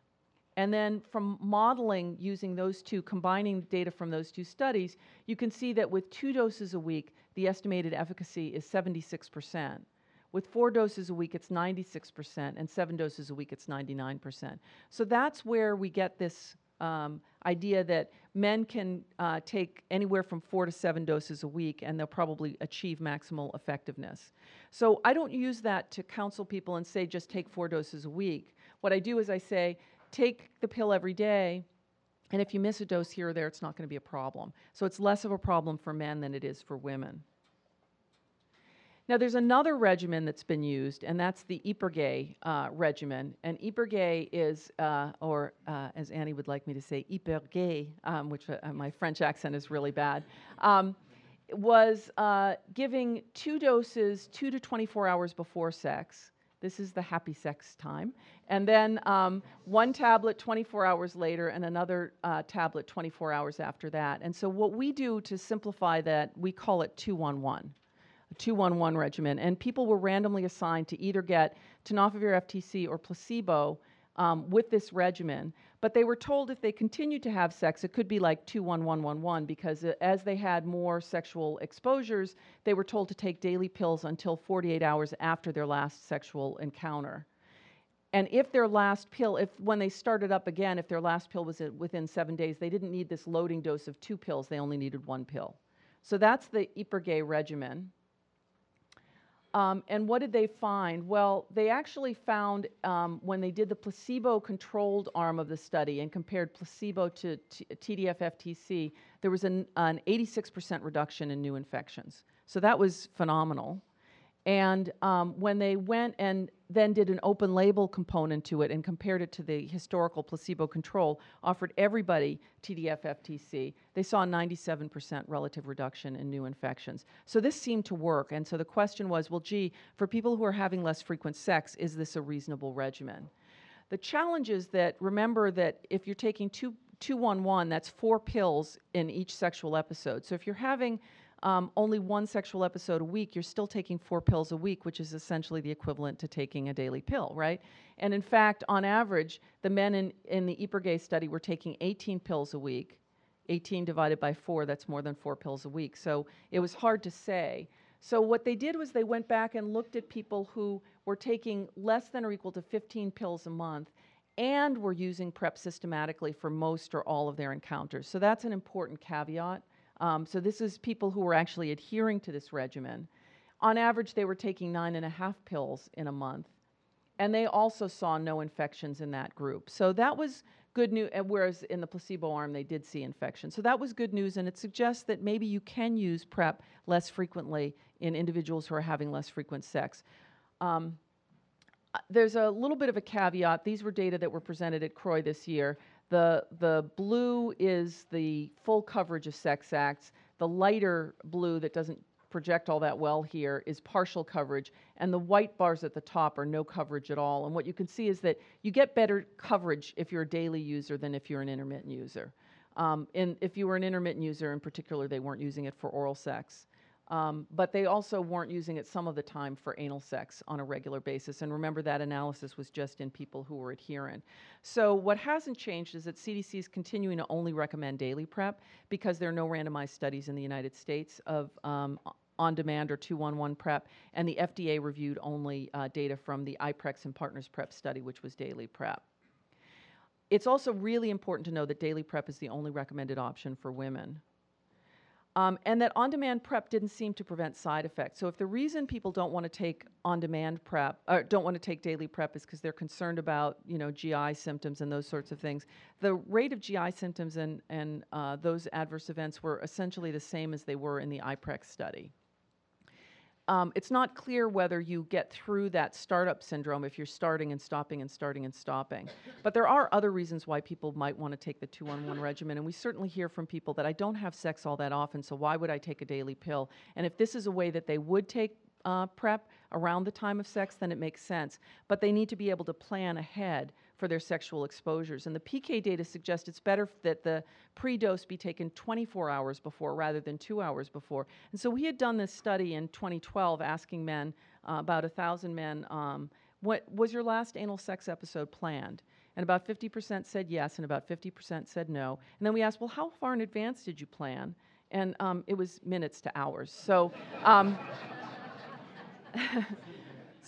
And then from modeling using those two, combining data from those two studies, you can see that with two doses a week, the estimated efficacy is seventy-six percent. With four doses a week, it's ninety-six percent, and seven doses a week, it's ninety-nine percent. So that's where we get this Um, idea that men can uh, take anywhere from four to seven doses a week, and they'll probably achieve maximal effectiveness. So I don't use that to counsel people and say just take four doses a week. What I do is I say take the pill every day, And if you miss a dose here or there, it's not going to be a problem. So it's less of a problem for men than it is for women. Now, there's another regimen that's been used, and that's the IPERGAY uh, regimen. And IPERGAY is, uh, or uh, as Annie would like me to say, IPERGAY, um, which uh, my French accent is really bad, um, was uh, giving two doses two to twenty-four hours before sex. This is the happy sex time. And then um, one tablet twenty-four hours later and another uh, tablet twenty-four hours after that. And so what we do to simplify that, we call it two one one. A two one one regimen, and people were randomly assigned to either get tenofovir F T C or placebo um, with this regimen, but they were told if they continued to have sex, it could be like two one one one one, because as they had more sexual exposures, they were told to take daily pills until forty-eight hours after their last sexual encounter. And if their last pill, if when they started up again, if their last pill was within seven days, they didn't need this loading dose of two pills, they only needed one pill. So that's the IPERGAY regimen. Um, and what did they find? Well, they actually found um, when they did the placebo-controlled arm of the study and compared placebo to T D F F T C, there was an eighty-six percent reduction in new infections. So that was phenomenal. And um, when they went and then did an open-label component to it and compared it to the historical placebo control, offered everybody T D F F T C, they saw a ninety-seven percent relative reduction in new infections. So this seemed to work, and so the question was, well, gee, for people who are having less frequent sex, is this a reasonable regimen? The challenge is that, remember that if you're taking two one one, that's four pills in each sexual episode. So if you're having Um, only one sexual episode a week, you're still taking four pills a week, which is essentially the equivalent to taking a daily pill, right? And in fact, on average, the men in, in the IPERGAY study were taking eighteen pills a week. eighteen divided by four, that's more than four pills a week. So it was hard to say. So what they did was they went back and looked at people who were taking less than or equal to fifteen pills a month and were using PrEP systematically for most or all of their encounters. So that's an important caveat. Um, so this is people who were actually adhering to this regimen. On average, they were taking nine and a half pills in a month, and they also saw no infections in that group. So that was good news, whereas in the placebo arm, they did see infections. So that was good news, and it suggests that maybe you can use PrEP less frequently in individuals who are having less frequent sex. Um, there's a little bit of a caveat. These were data that were presented at CROI this year. The, the blue is the full coverage of sex acts. The lighter blue that doesn't project all that well here is partial coverage. And the white bars at the top are no coverage at all. And what you can see is that you get better coverage if you're a daily user than if you're an intermittent user. Um, and if you were an intermittent user in particular, they weren't using it for oral sex. Um, but they also weren't using it some of the time for anal sex on a regular basis. And remember, that analysis was just in people who were adherent. So what hasn't changed is that C D C is continuing to only recommend daily PrEP because there are no randomized studies in the United States of um, on-demand or two one one PrEP, and the F D A reviewed only uh, data from the IPREX and Partners PrEP study, which was daily PrEP. It's also really important to know that daily PrEP is the only recommended option for women. Um, and that on-demand PrEP didn't seem to prevent side effects. So if the reason people don't want to take on-demand PrEP, or don't want to take daily PrEP, is because they're concerned about, you know, G I symptoms and those sorts of things, the rate of G I symptoms and, and uh, those adverse events were essentially the same as they were in the IPREX study. Um, it's not clear whether you get through that startup syndrome if you're starting and stopping and starting and stopping. But there are other reasons why people might want to take the two one one regimen, and we certainly hear from people that I don't have sex all that often, so why would I take a daily pill? And if this is a way that they would take uh, PrEP around the time of sex, then it makes sense. But they need to be able to plan ahead for their sexual exposures. And the P K data suggest it's better that the pre-dose be taken twenty-four hours before rather than two hours before. And so we had done this study in twenty twelve asking men, uh, about one thousand men, um, what was your last anal sex episode planned? And about fifty percent said yes and about fifty percent said no. And then we asked, well, how far in advance did you plan? And um, it was minutes to hours. So. Um,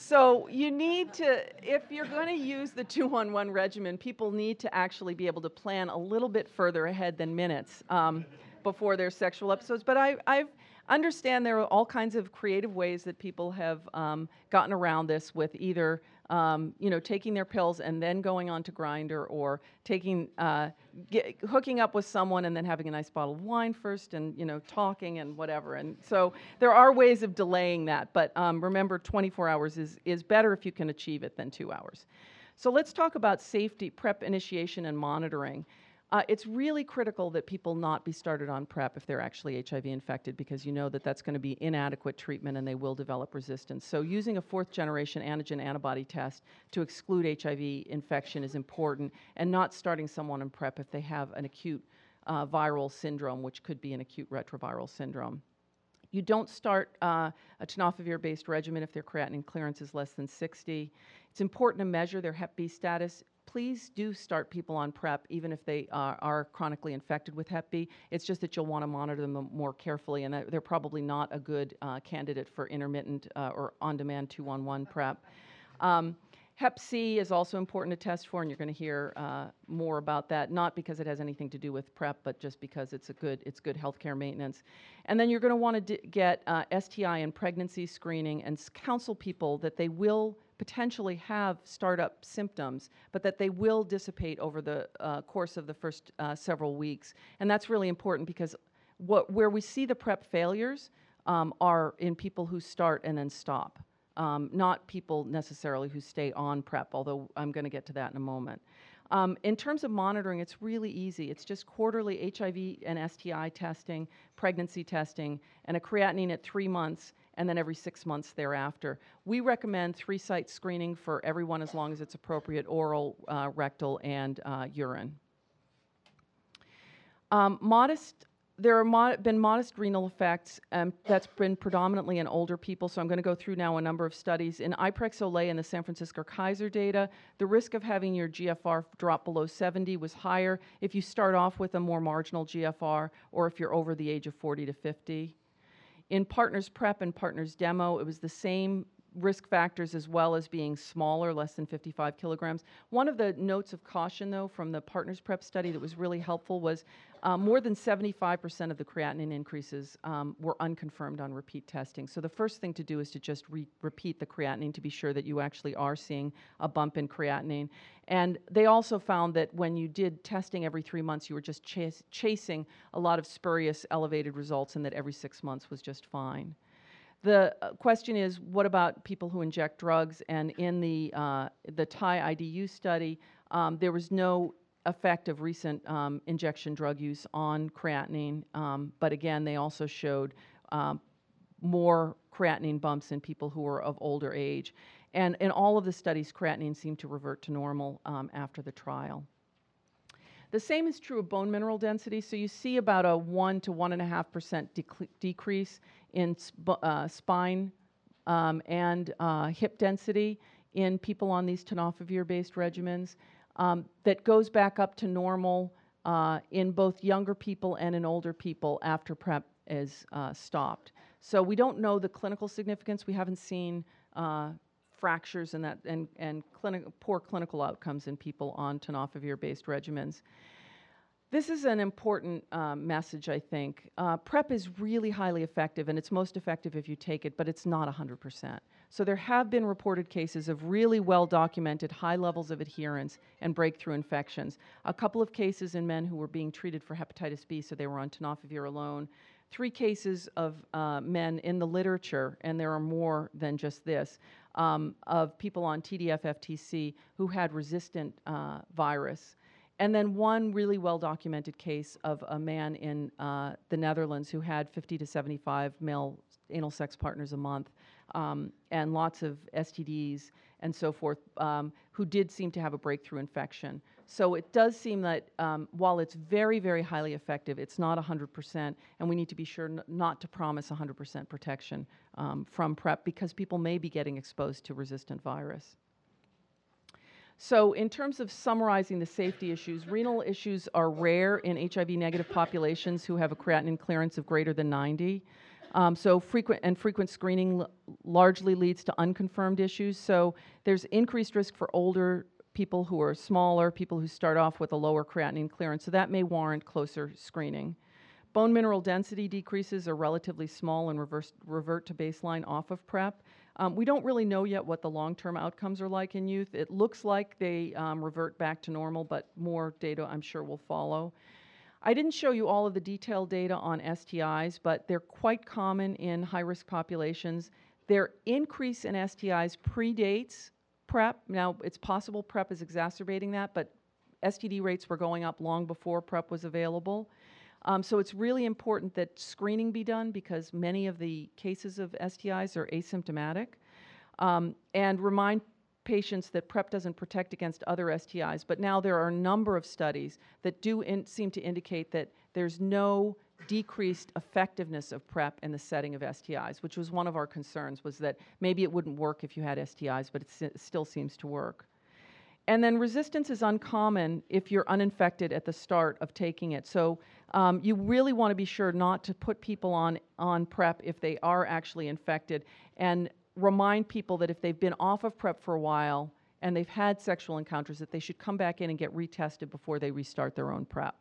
So you need to, if you're going to use the two one one regimen, people need to actually be able to plan a little bit further ahead than minutes um, before their sexual episodes. But I, I've, understand there are all kinds of creative ways that people have um, gotten around this with either um, you know, taking their pills and then going on to Grindr, or taking uh, get, hooking up with someone and then having a nice bottle of wine first, and you know, talking and whatever. And so there are ways of delaying that, but um, remember, twenty-four hours is is better if you can achieve it than two hours. So let's talk about safety, PrEP initiation and monitoring. Uh, it's really critical that people not be started on PrEP if they're actually H I V infected, because you know that that's going to be inadequate treatment and they will develop resistance. So using a fourth generation antigen antibody test to exclude H I V infection is important, and not starting someone on PrEP if they have an acute uh, viral syndrome, which could be an acute retroviral syndrome. You don't start uh, a tenofovir-based regimen if their creatinine clearance is less than sixty. It's important to measure their hep B status. Please do start people on PrEP, even if they are, are chronically infected with hep B. It's just that you'll want to monitor them more carefully, and that they're probably not a good uh, candidate for intermittent uh, or on-demand two-on-one PrEP. Um, hep C is also important to test for, and you're going to hear uh, more about that, not because it has anything to do with PrEP, but just because it's a good, it's good healthcare maintenance. And then you're going to want to get uh, S T I and pregnancy screening, and counsel people that they will potentially have startup symptoms, but that they will dissipate over the uh, course of the first uh, several weeks. And that's really important, because what, where we see the PrEP failures um, are in people who start and then stop, um, not people necessarily who stay on PrEP, although I'm going to get to that in a moment. Um, in terms of monitoring, it's really easy. It's just quarterly H I V and S T I testing, pregnancy testing, and a creatinine at three months, and then every six months thereafter. We recommend three-site screening for everyone as long as it's appropriate, oral, uh, rectal, and uh, urine. Um, modest, there have mod been modest renal effects, um, that's been predominantly in older people, so I'm gonna go through now a number of studies. In IPERGAY and the San Francisco Kaiser data, the risk of having your G F R drop below seventy was higher if you start off with a more marginal G F R, or if you're over the age of forty to fifty. In Partners PrEP and Partners Demo, it was the same risk factors, as well as being smaller, less than fifty-five kilograms. One of the notes of caution, though, from the Partners PrEP study that was really helpful was uh, more than seventy-five percent of the creatinine increases um, were unconfirmed on repeat testing. So the first thing to do is to just re repeat the creatinine to be sure that you actually are seeing a bump in creatinine. And they also found that when you did testing every three months, you were just chas chasing a lot of spurious elevated results, and that every six months was just fine. The question is, what about people who inject drugs? And in the, uh, the Thai I D U study, um, there was no effect of recent um, injection drug use on creatinine. Um, but again, they also showed um, more creatinine bumps in people who were of older age. And in all of the studies, creatinine seemed to revert to normal um, after the trial. The same is true of bone mineral density. So you see about a one to one and a half percent decrease in sp uh, spine um, and uh, hip density in people on these tenofovir-based regimens. Um, that goes back up to normal uh, in both younger people and in older people after PrEP is uh, stopped. So we don't know the clinical significance. We haven't seen uh, fractures and that and and clinic, poor clinical outcomes in people on tenofovir-based regimens. This is an important um, message, I think. Uh, PrEP is really highly effective, and it's most effective if you take it, but it's not one hundred percent. So there have been reported cases of really well-documented high levels of adherence and breakthrough infections. A couple of cases in men who were being treated for hepatitis B, so they were on tenofovir alone. Three cases of uh, men in the literature, and there are more than just this, um, of people on T D F, F T C who had resistant uh, virus. And then one really well-documented case of a man in uh, the Netherlands who had fifty to seventy-five male anal sex partners a month, um, and lots of S T Ds and so forth, um, who did seem to have a breakthrough infection. So it does seem that um, while it's very, very highly effective, it's not one hundred percent, and we need to be sure n not to promise one hundred percent protection um, from PrEP, because people may be getting exposed to resistant virus. So in terms of summarizing the safety issues, renal issues are rare in H I V-negative populations who have a creatinine clearance of greater than ninety. Um, so frequent and frequent screening l largely leads to unconfirmed issues. So there's increased risk for older people who are smaller, people who start off with a lower creatinine clearance. So that may warrant closer screening. Bone mineral density decreases are relatively small and reverse, revert to baseline off of PrEP. Um, we don't really know yet what the long-term outcomes are like in youth. It looks like they um, revert back to normal, but more data I'm sure will follow. I didn't show you all of the detailed data on S T Is, but they're quite common in high-risk populations. Their increase in S T Is predates PrEP. Now, it's possible PrEP is exacerbating that, but S T D rates were going up long before PrEP was available. Um, so it's really important that screening be done because many of the cases of S T Is are asymptomatic. Um, and remind patients that PrEP doesn't protect against other S T Is, but now there are a number of studies that do in, seem to indicate that there's no decreased effectiveness of PrEP in the setting of S T Is, which was one of our concerns, was that maybe it wouldn't work if you had S T Is, but it, s it still seems to work. And then resistance is uncommon if you're uninfected at the start of taking it. So um, you really want to be sure not to put people on, on PrEP if they are actually infected, and remind people that if they've been off of PrEP for a while and they've had sexual encounters, that they should come back in and get retested before they restart their own PrEP.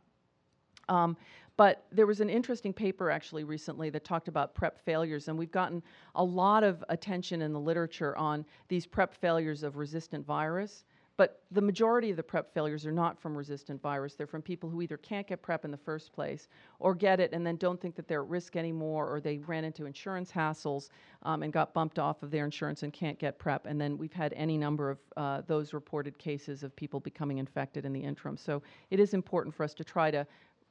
Um, but there was an interesting paper actually recently that talked about PrEP failures, and we've gotten a lot of attention in the literature on these PrEP failures of resistant virus. But the majority of the PrEP failures are not from resistant virus. They're from people who either can't get PrEP in the first place or get it and then don't think that they're at risk anymore, or they ran into insurance hassles um, and got bumped off of their insurance and can't get PrEP. And then we've had any number of uh, those reported cases of people becoming infected in the interim. So it is important for us to try to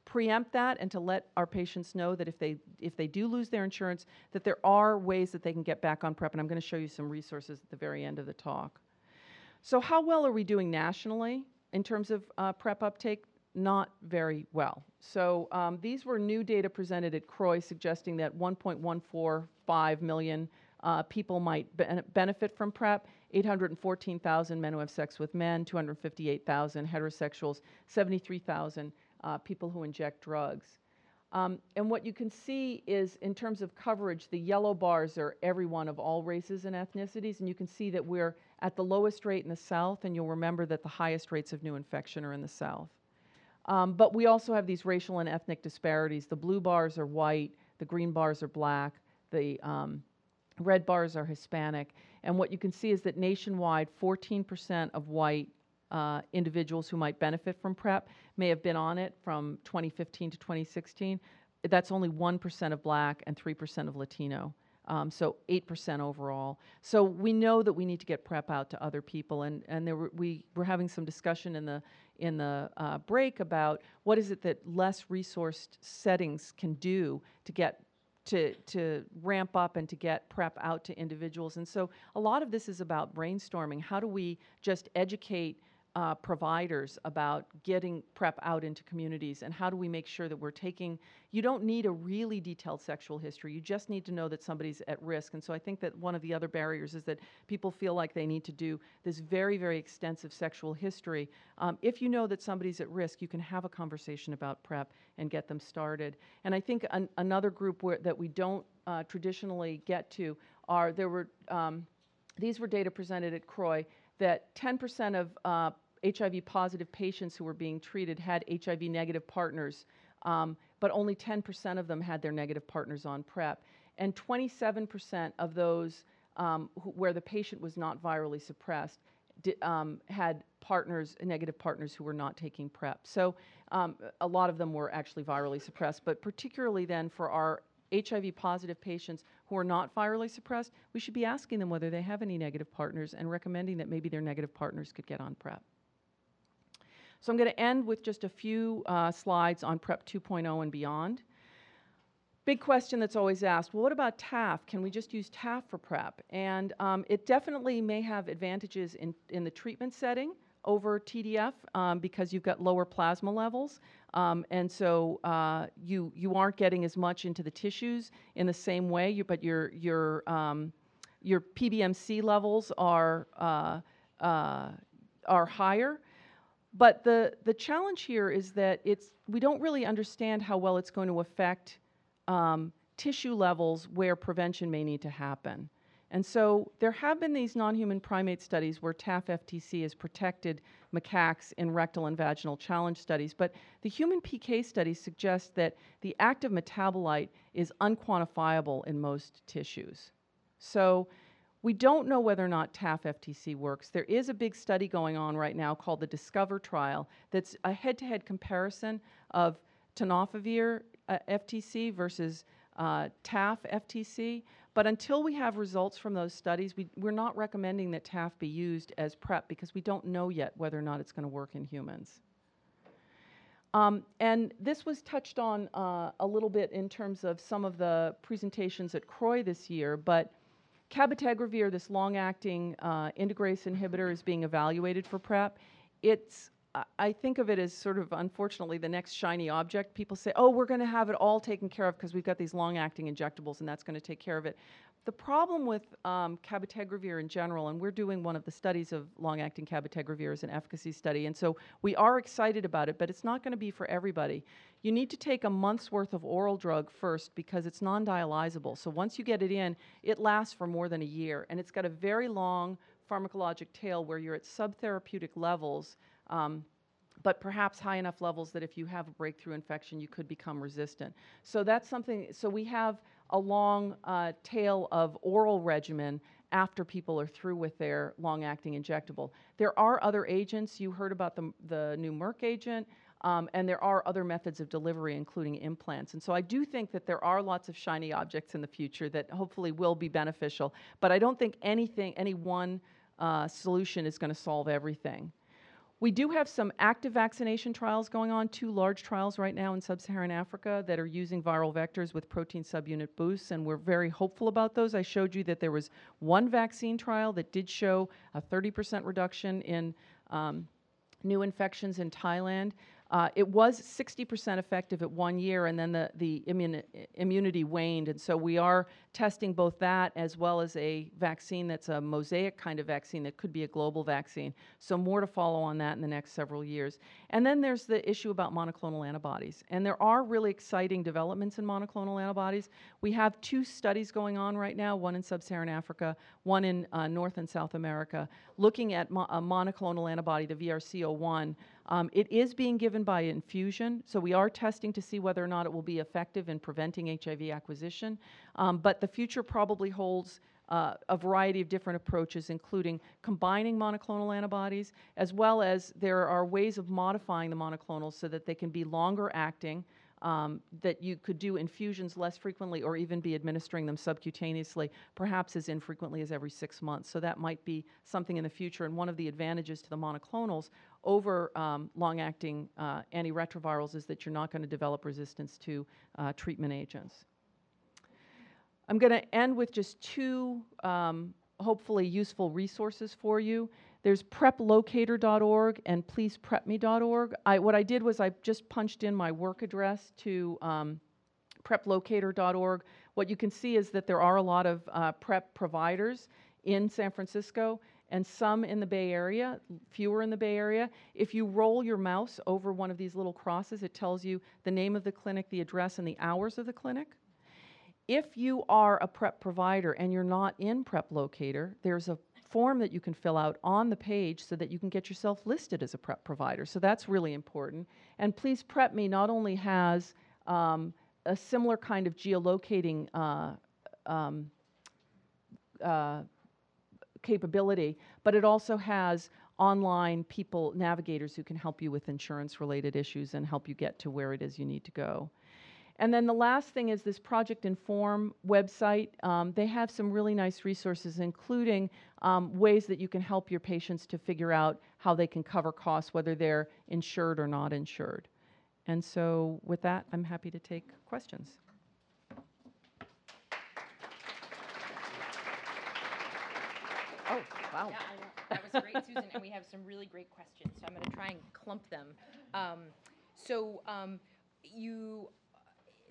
preempt that and to let our patients know that if they, if they do lose their insurance, that there are ways that they can get back on PrEP. And I'm going to show you some resources at the very end of the talk. So how well are we doing nationally in terms of uh, PrEP uptake? Not very well. So um, these were new data presented at C R O I suggesting that one point one four five million uh, people might be benefit from PrEP, eight hundred fourteen thousand men who have sex with men, two hundred fifty-eight thousand heterosexuals, seventy-three thousand uh, people who inject drugs. Um, and what you can see is, in terms of coverage, the yellow bars are everyone of all races and ethnicities, and you can see that we're at the lowest rate in the South, and you'll remember that the highest rates of new infection are in the South. Um, but we also have these racial and ethnic disparities. The blue bars are white, the green bars are black, the um, red bars are Hispanic, and what you can see is that nationwide, fourteen percent of white Uh, individuals who might benefit from PrEP may have been on it from twenty fifteen to twenty sixteen. That's only one percent of black and three percent of Latino, um, so eight percent overall. So we know that we need to get PrEP out to other people, and, and there were, we were having some discussion in the, in the uh, break about what is it that less resourced settings can do to get To, to ramp up and to get PrEP out to individuals. And so a lot of this is about brainstorming. How do we just educate Uh, providers about getting PrEP out into communities, and how do we make sure that we're taking, you don't need a really detailed sexual history, you just need to know that somebody's at risk. And so I think that one of the other barriers is that people feel like they need to do this very, very extensive sexual history. Um, if you know that somebody's at risk, you can have a conversation about PrEP and get them started. And I think an, another group where, that we don't uh, traditionally get to are, there were, um, these were data presented at C R O I that ten percent of uh, H I V-positive patients who were being treated had H I V-negative partners, um, but only ten percent of them had their negative partners on PrEP. And twenty-seven percent of those um, who, where the patient was not virally suppressed di um, had partners, negative partners who were not taking PrEP. So um, a lot of them were actually virally suppressed, but particularly then for our H I V-positive patients who are not virally suppressed, we should be asking them whether they have any negative partners and recommending that maybe their negative partners could get on PrEP. So I'm going to end with just a few uh, slides on PrEP two point oh and beyond. Big question that's always asked, well, what about T A F? Can we just use T A F for PrEP? And um, it definitely may have advantages in, in the treatment setting over T D F um, because you've got lower plasma levels. Um, and so uh, you, you aren't getting as much into the tissues in the same way, you, but your, your, um, your P B M C levels are, uh, uh, are higher. But the, the challenge here is that it's, we don't really understand how well it's going to affect um, tissue levels where prevention may need to happen. And so there have been these non-human primate studies where T A F F T C has protected macaques in rectal and vaginal challenge studies, but the human P K studies suggest that the active metabolite is unquantifiable in most tissues. So we don't know whether or not T A F F T C works. There is a big study going on right now called the DISCOVER trial that's a head-to-head comparison of tenofovir uh, F T C versus uh, T A F F T C. But until we have results from those studies, we, we're not recommending that T A F be used as PrEP because we don't know yet whether or not it's going to work in humans. Um, and this was touched on uh, a little bit in terms of some of the presentations at C R O I this year, but cabotegravir, this long-acting uh, integrase inhibitor, is being evaluated for PrEP. It's, I think of it as sort of, unfortunately, the next shiny object. People say, oh, we're going to have it all taken care of because we've got these long-acting injectables, and that's going to take care of it. The problem with um, cabotegravir in general, and we're doing one of the studies of long-acting cabotegravir as an efficacy study, and so we are excited about it, but it's not going to be for everybody. You need to take a month's worth of oral drug first because it's non-dialyzable. So once you get it in, it lasts for more than a year, and it's got a very long pharmacologic tail where you're at subtherapeutic levels, Um, but perhaps high enough levels that if you have a breakthrough infection, you could become resistant. So that's something, so we have a long uh, tail of oral regimen after people are through with their long-acting injectable. There are other agents. You heard about the, the new Merck agent, um, and there are other methods of delivery, including implants. And so I do think that there are lots of shiny objects in the future that hopefully will be beneficial, but I don't think anything, any one uh, solution is going to solve everything. We do have some active vaccination trials going on, two large trials right now in Sub-Saharan Africa that are using viral vectors with protein subunit boosts, and we're very hopeful about those. I showed you that there was one vaccine trial that did show a thirty percent reduction in um, new infections in Thailand. Uh, it was sixty percent effective at one year, and then the, the immuni- immunity waned, and so we are testing both that as well as a vaccine that's a mosaic kind of vaccine that could be a global vaccine. So more to follow on that in the next several years. And then there's the issue about monoclonal antibodies, and there are really exciting developments in monoclonal antibodies. We have two studies going on right now, one in Sub-Saharan Africa, one in uh, North and South America, looking at mo- a monoclonal antibody, the V R C zero one. Um, it is being given by infusion, so we are testing to see whether or not it will be effective in preventing H I V acquisition. Um, but the future probably holds uh, a variety of different approaches, including combining monoclonal antibodies, as well as there are ways of modifying the monoclonals so that they can be longer acting, um, that you could do infusions less frequently or even be administering them subcutaneously, perhaps as infrequently as every six months. So that might be something in the future, and one of the advantages to the monoclonals over um, long-acting uh, antiretrovirals is that you're not going to develop resistance to uh, treatment agents. I'm going to end with just two um, hopefully useful resources for you. There's Prep Locator dot org and Please Prep Me dot org. I, what I did was I just punched in my work address to um, Prep Locator dot org. What you can see is that there are a lot of uh, PrEP providers in San Francisco, and some in the Bay Area, fewer in the Bay Area. If you roll your mouse over one of these little crosses, it tells you the name of the clinic, the address, and the hours of the clinic. If you are a PrEP provider and you're not in PrEP Locator, there's a form that you can fill out on the page so that you can get yourself listed as a PrEP provider. So that's really important. And Please Prep Me not only has um, a similar kind of geolocating uh, um, uh, capability, but it also has online people, navigators who can help you with insurance-related issues and help you get to where it is you need to go. And then the last thing is this Project Inform website. Um, they have some really nice resources, including um, ways that you can help your patients to figure out how they can cover costs, whether they're insured or not insured. And so with that, I'm happy to take questions. Oh, wow. Yeah, I know. That was great, Susan. And we have some really great questions, so I'm going to try and clump them. Um, so um, you,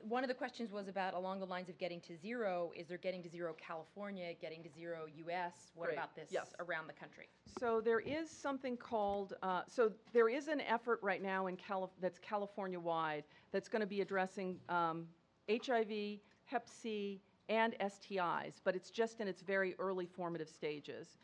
one of the questions was about along the lines of Getting to Zero. Is there Getting to Zero California, Getting to Zero U S? What great. About this yes. around the country? So there is something called, uh, so there is an effort right now in Cali that's California-wide that's going to be addressing um, H I V, Hep C, and S T Is, but it's just in its very early formative stages.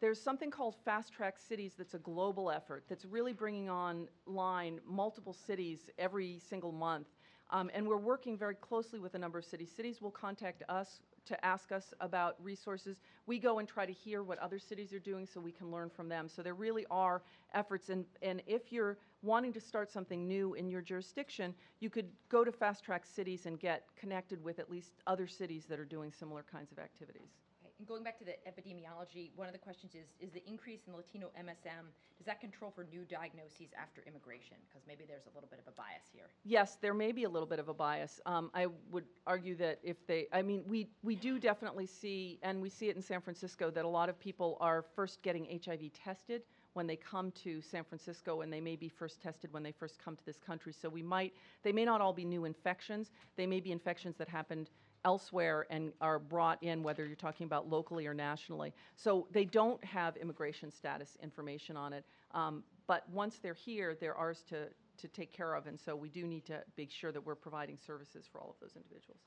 There's something called Fast Track Cities that's a global effort that's really bringing online multiple cities every single month. Um, and we're working very closely with a number of cities. Cities will contact us to ask us about resources. We go and try to hear what other cities are doing so we can learn from them. So there really are efforts, and, and if you're wanting to start something new in your jurisdiction, you could go to Fast Track Cities and get connected with at least other cities that are doing similar kinds of activities. Okay. And going back to the epidemiology, one of the questions is, is the increase in Latino M S M, does that control for new diagnoses after immigration? Because maybe there's a little bit of a bias here. Yes, there may be a little bit of a bias. Um, I would argue that if they, I mean, we, we do definitely see, and we see it in San Francisco, that a lot of people are first getting H I V tested when they come to San Francisco, and they may be first tested when they first come to this country. So we might, they may not all be new infections. They may be infections that happened elsewhere and are brought in, whether you're talking about locally or nationally. So they don't have immigration status information on it. Um, but once they're here, they're ours to, to take care of. And so we do need to make sure that we're providing services for all of those individuals.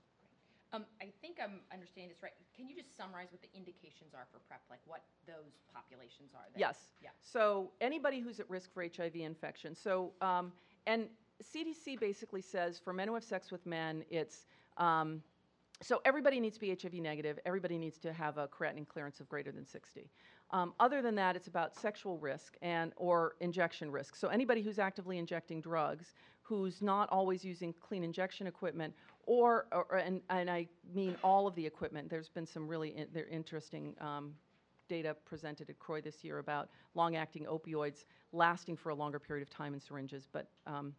Um, I think I'm understanding this right. Can you just summarize what the indications are for PrEP, like what those populations are? That, yes. Yeah. So anybody who's at risk for H I V infection. So, um, and C D C basically says for men who have sex with men, it's, um, so everybody needs to be H I V negative. Everybody needs to have a creatinine clearance of greater than sixty. Um, other than that, it's about sexual risk and or injection risk. So anybody who's actively injecting drugs, who's not always using clean injection equipment, or, or and, and I mean all of the equipment. There's been some really in, they're interesting um, data presented at C R O I this year about long-acting opioids lasting for a longer period of time in syringes. But um,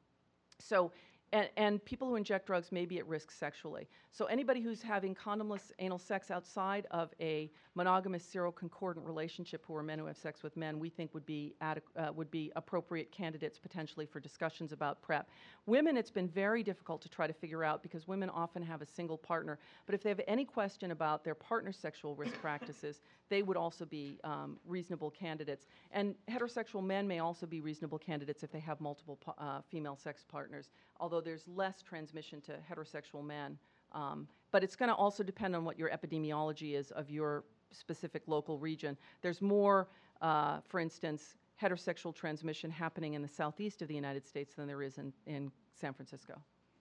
so. And, and people who inject drugs may be at risk sexually. So anybody who's having condomless anal sex outside of a monogamous seroconcordant relationship, who are men who have sex with men, we think would be uh, would be appropriate candidates potentially for discussions about PrEP. Women, it's been very difficult to try to figure out because women often have a single partner. But if they have any question about their partner's sexual risk practices, they would also be um, reasonable candidates. And heterosexual men may also be reasonable candidates if they have multiple uh, female sex partners, although there's less transmission to heterosexual men. Um, but it's going to also depend on what your epidemiology is of your specific local region. There's more, uh, for instance, heterosexual transmission happening in the southeast of the United States than there is in, in San Francisco.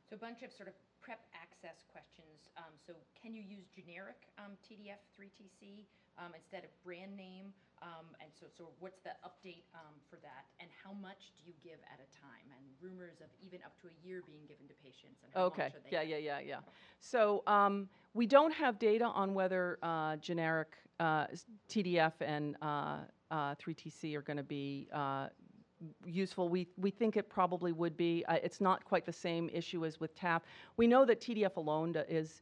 So a bunch of sort of PrEP access questions. Um, so can you use generic um, T D F three T C um, instead of brand name? Um, and so, so what's the update um, for that? And how much do you give at a time? And rumors of even up to a year being given to patients. And how okay. Long should they yeah, yeah, yeah, yeah. So um, we don't have data on whether uh, generic uh, T D F and uh, uh, three T C are going to be uh, useful. We, we think it probably would be. Uh, it's not quite the same issue as with T A F. We know that T D F alone is...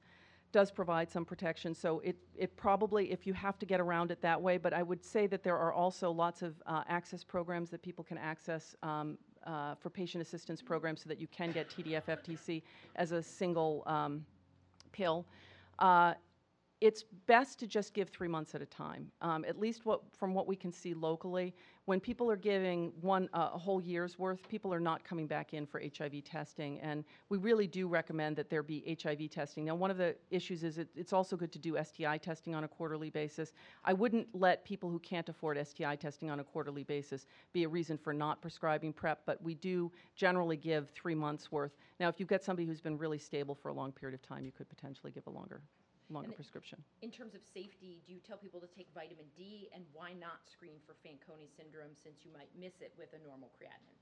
does provide some protection, so it, it probably, if you have to get around it that way, but I would say that there are also lots of uh, access programs that people can access um, uh, for patient assistance programs so that you can get T D F F T C as a single um, pill. Uh, It's best to just give three months at a time, um, at least what, from what we can see locally. When people are giving one uh, a whole year's worth, people are not coming back in for H I V testing, and we really do recommend that there be H I V testing. Now, one of the issues is it, it's also good to do S T I testing on a quarterly basis. I wouldn't let people who can't afford S T I testing on a quarterly basis be a reason for not prescribing PrEP, but we do generally give three months' worth. Now, if you've got somebody who's been really stable for a long period of time, you could potentially give a longer longer and prescription. In terms of safety, do you tell people to take vitamin D, and why not screen for Fanconi syndrome since you might miss it with a normal creatinine?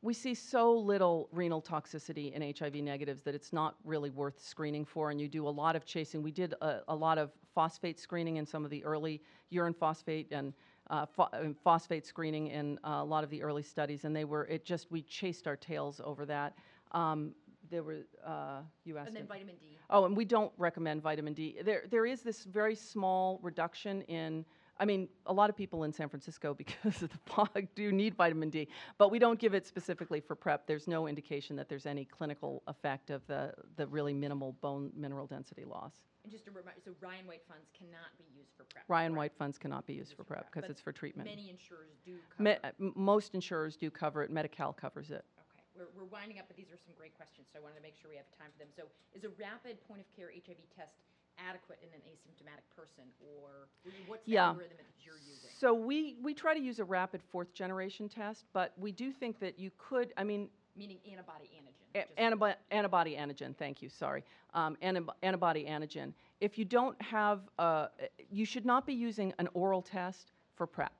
We see so little renal toxicity in H I V negatives that it's not really worth screening for, and you do a lot of chasing. We did a, a lot of phosphate screening in some of the early urine phosphate and uh, ph phosphate screening in a lot of the early studies, and they were, it just, we chased our tails over that. Um, There were, uh, you asked. And then it. Vitamin D. Oh, and we don't recommend vitamin D. There, there is this very small reduction in, I mean, a lot of people in San Francisco, because of the fog, do need vitamin D, but we don't give it specifically for PrEP. There's no indication that there's any clinical effect of the, the really minimal bone mineral density loss. And just a reminder, so Ryan White funds cannot be used for PrEP. Ryan White funds cannot be used for PrEP because it's for treatment. Many insurers do cover it. Most insurers do cover it. Medi-Cal covers it. We're, we're winding up, but these are some great questions, so I wanted to make sure we have time for them. So is a rapid point-of-care H I V test adequate in an asymptomatic person, or what's the yeah. algorithm that you're using? So we, we try to use a rapid fourth generation test, but we do think that you could, I mean, meaning antibody antigen. A antibody, antibody antigen, thank you, sorry. Um, antib antibody antigen. If you don't have, uh, you should not be using an oral test for PrEP.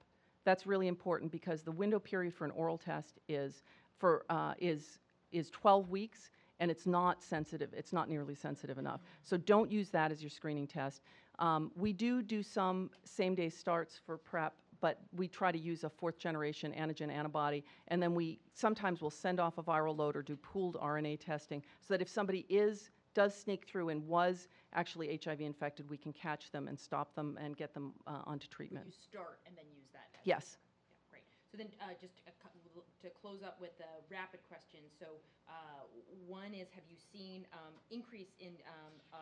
That's really important because the window period for an oral test is for uh, is is twelve weeks, and it's not sensitive. It's not nearly sensitive enough. So don't use that as your screening test. Um, we do do some same-day starts for PrEP, but we try to use a fourth-generation antigen antibody, and then we sometimes will send off a viral load or do pooled R N A testing so that if somebody is does sneak through and was actually H I V infected, we can catch them and stop them and get them uh, onto treatment. You start and then use that. Method. Yes. Yeah, great. So then uh, just to close up with a rapid question. So uh, one is, have you seen um, increase in um, uh,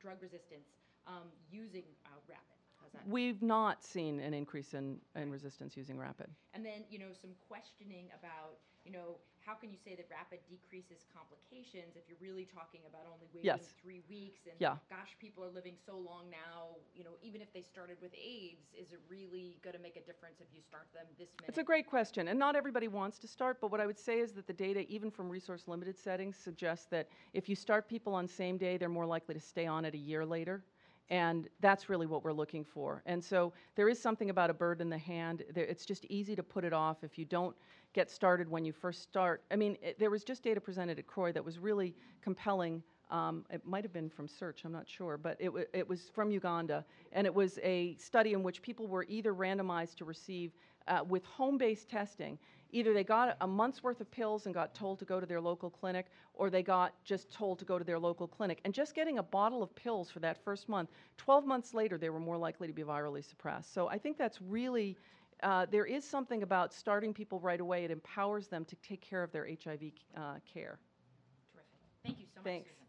drug resistance um, using uh, rapid? We've not seen an increase in, in resistance using rapid. And then, you know, some questioning about, you know, how can you say that rapid decreases complications if you're really talking about only waiting yes. three weeks and, yeah. gosh, people are living so long now, you know, even if they started with AIDS, is it really going to make a difference if you start them this minute? It's a great question, and not everybody wants to start, but what I would say is that the data, even from resource-limited settings, suggests that if you start people on same day, they're more likely to stay on it a year later. And that's really what we're looking for. And so there is something about a bird in the hand. It's just easy to put it off if you don't get started when you first start. I mean, it, there was just data presented at CROI that was really compelling. Um, it might have been from Search, I'm not sure, but it, it was from Uganda. And it was a study in which people were either randomized to receive, uh, with home-based testing, either they got a month's worth of pills and got told to go to their local clinic, or they got just told to go to their local clinic. And just getting a bottle of pills for that first month, twelve months later, they were more likely to be virally suppressed. So I think that's really, uh, there is something about starting people right away. It empowers them to take care of their H I V uh, care. Terrific. Thank you so much. Thanks. Susan.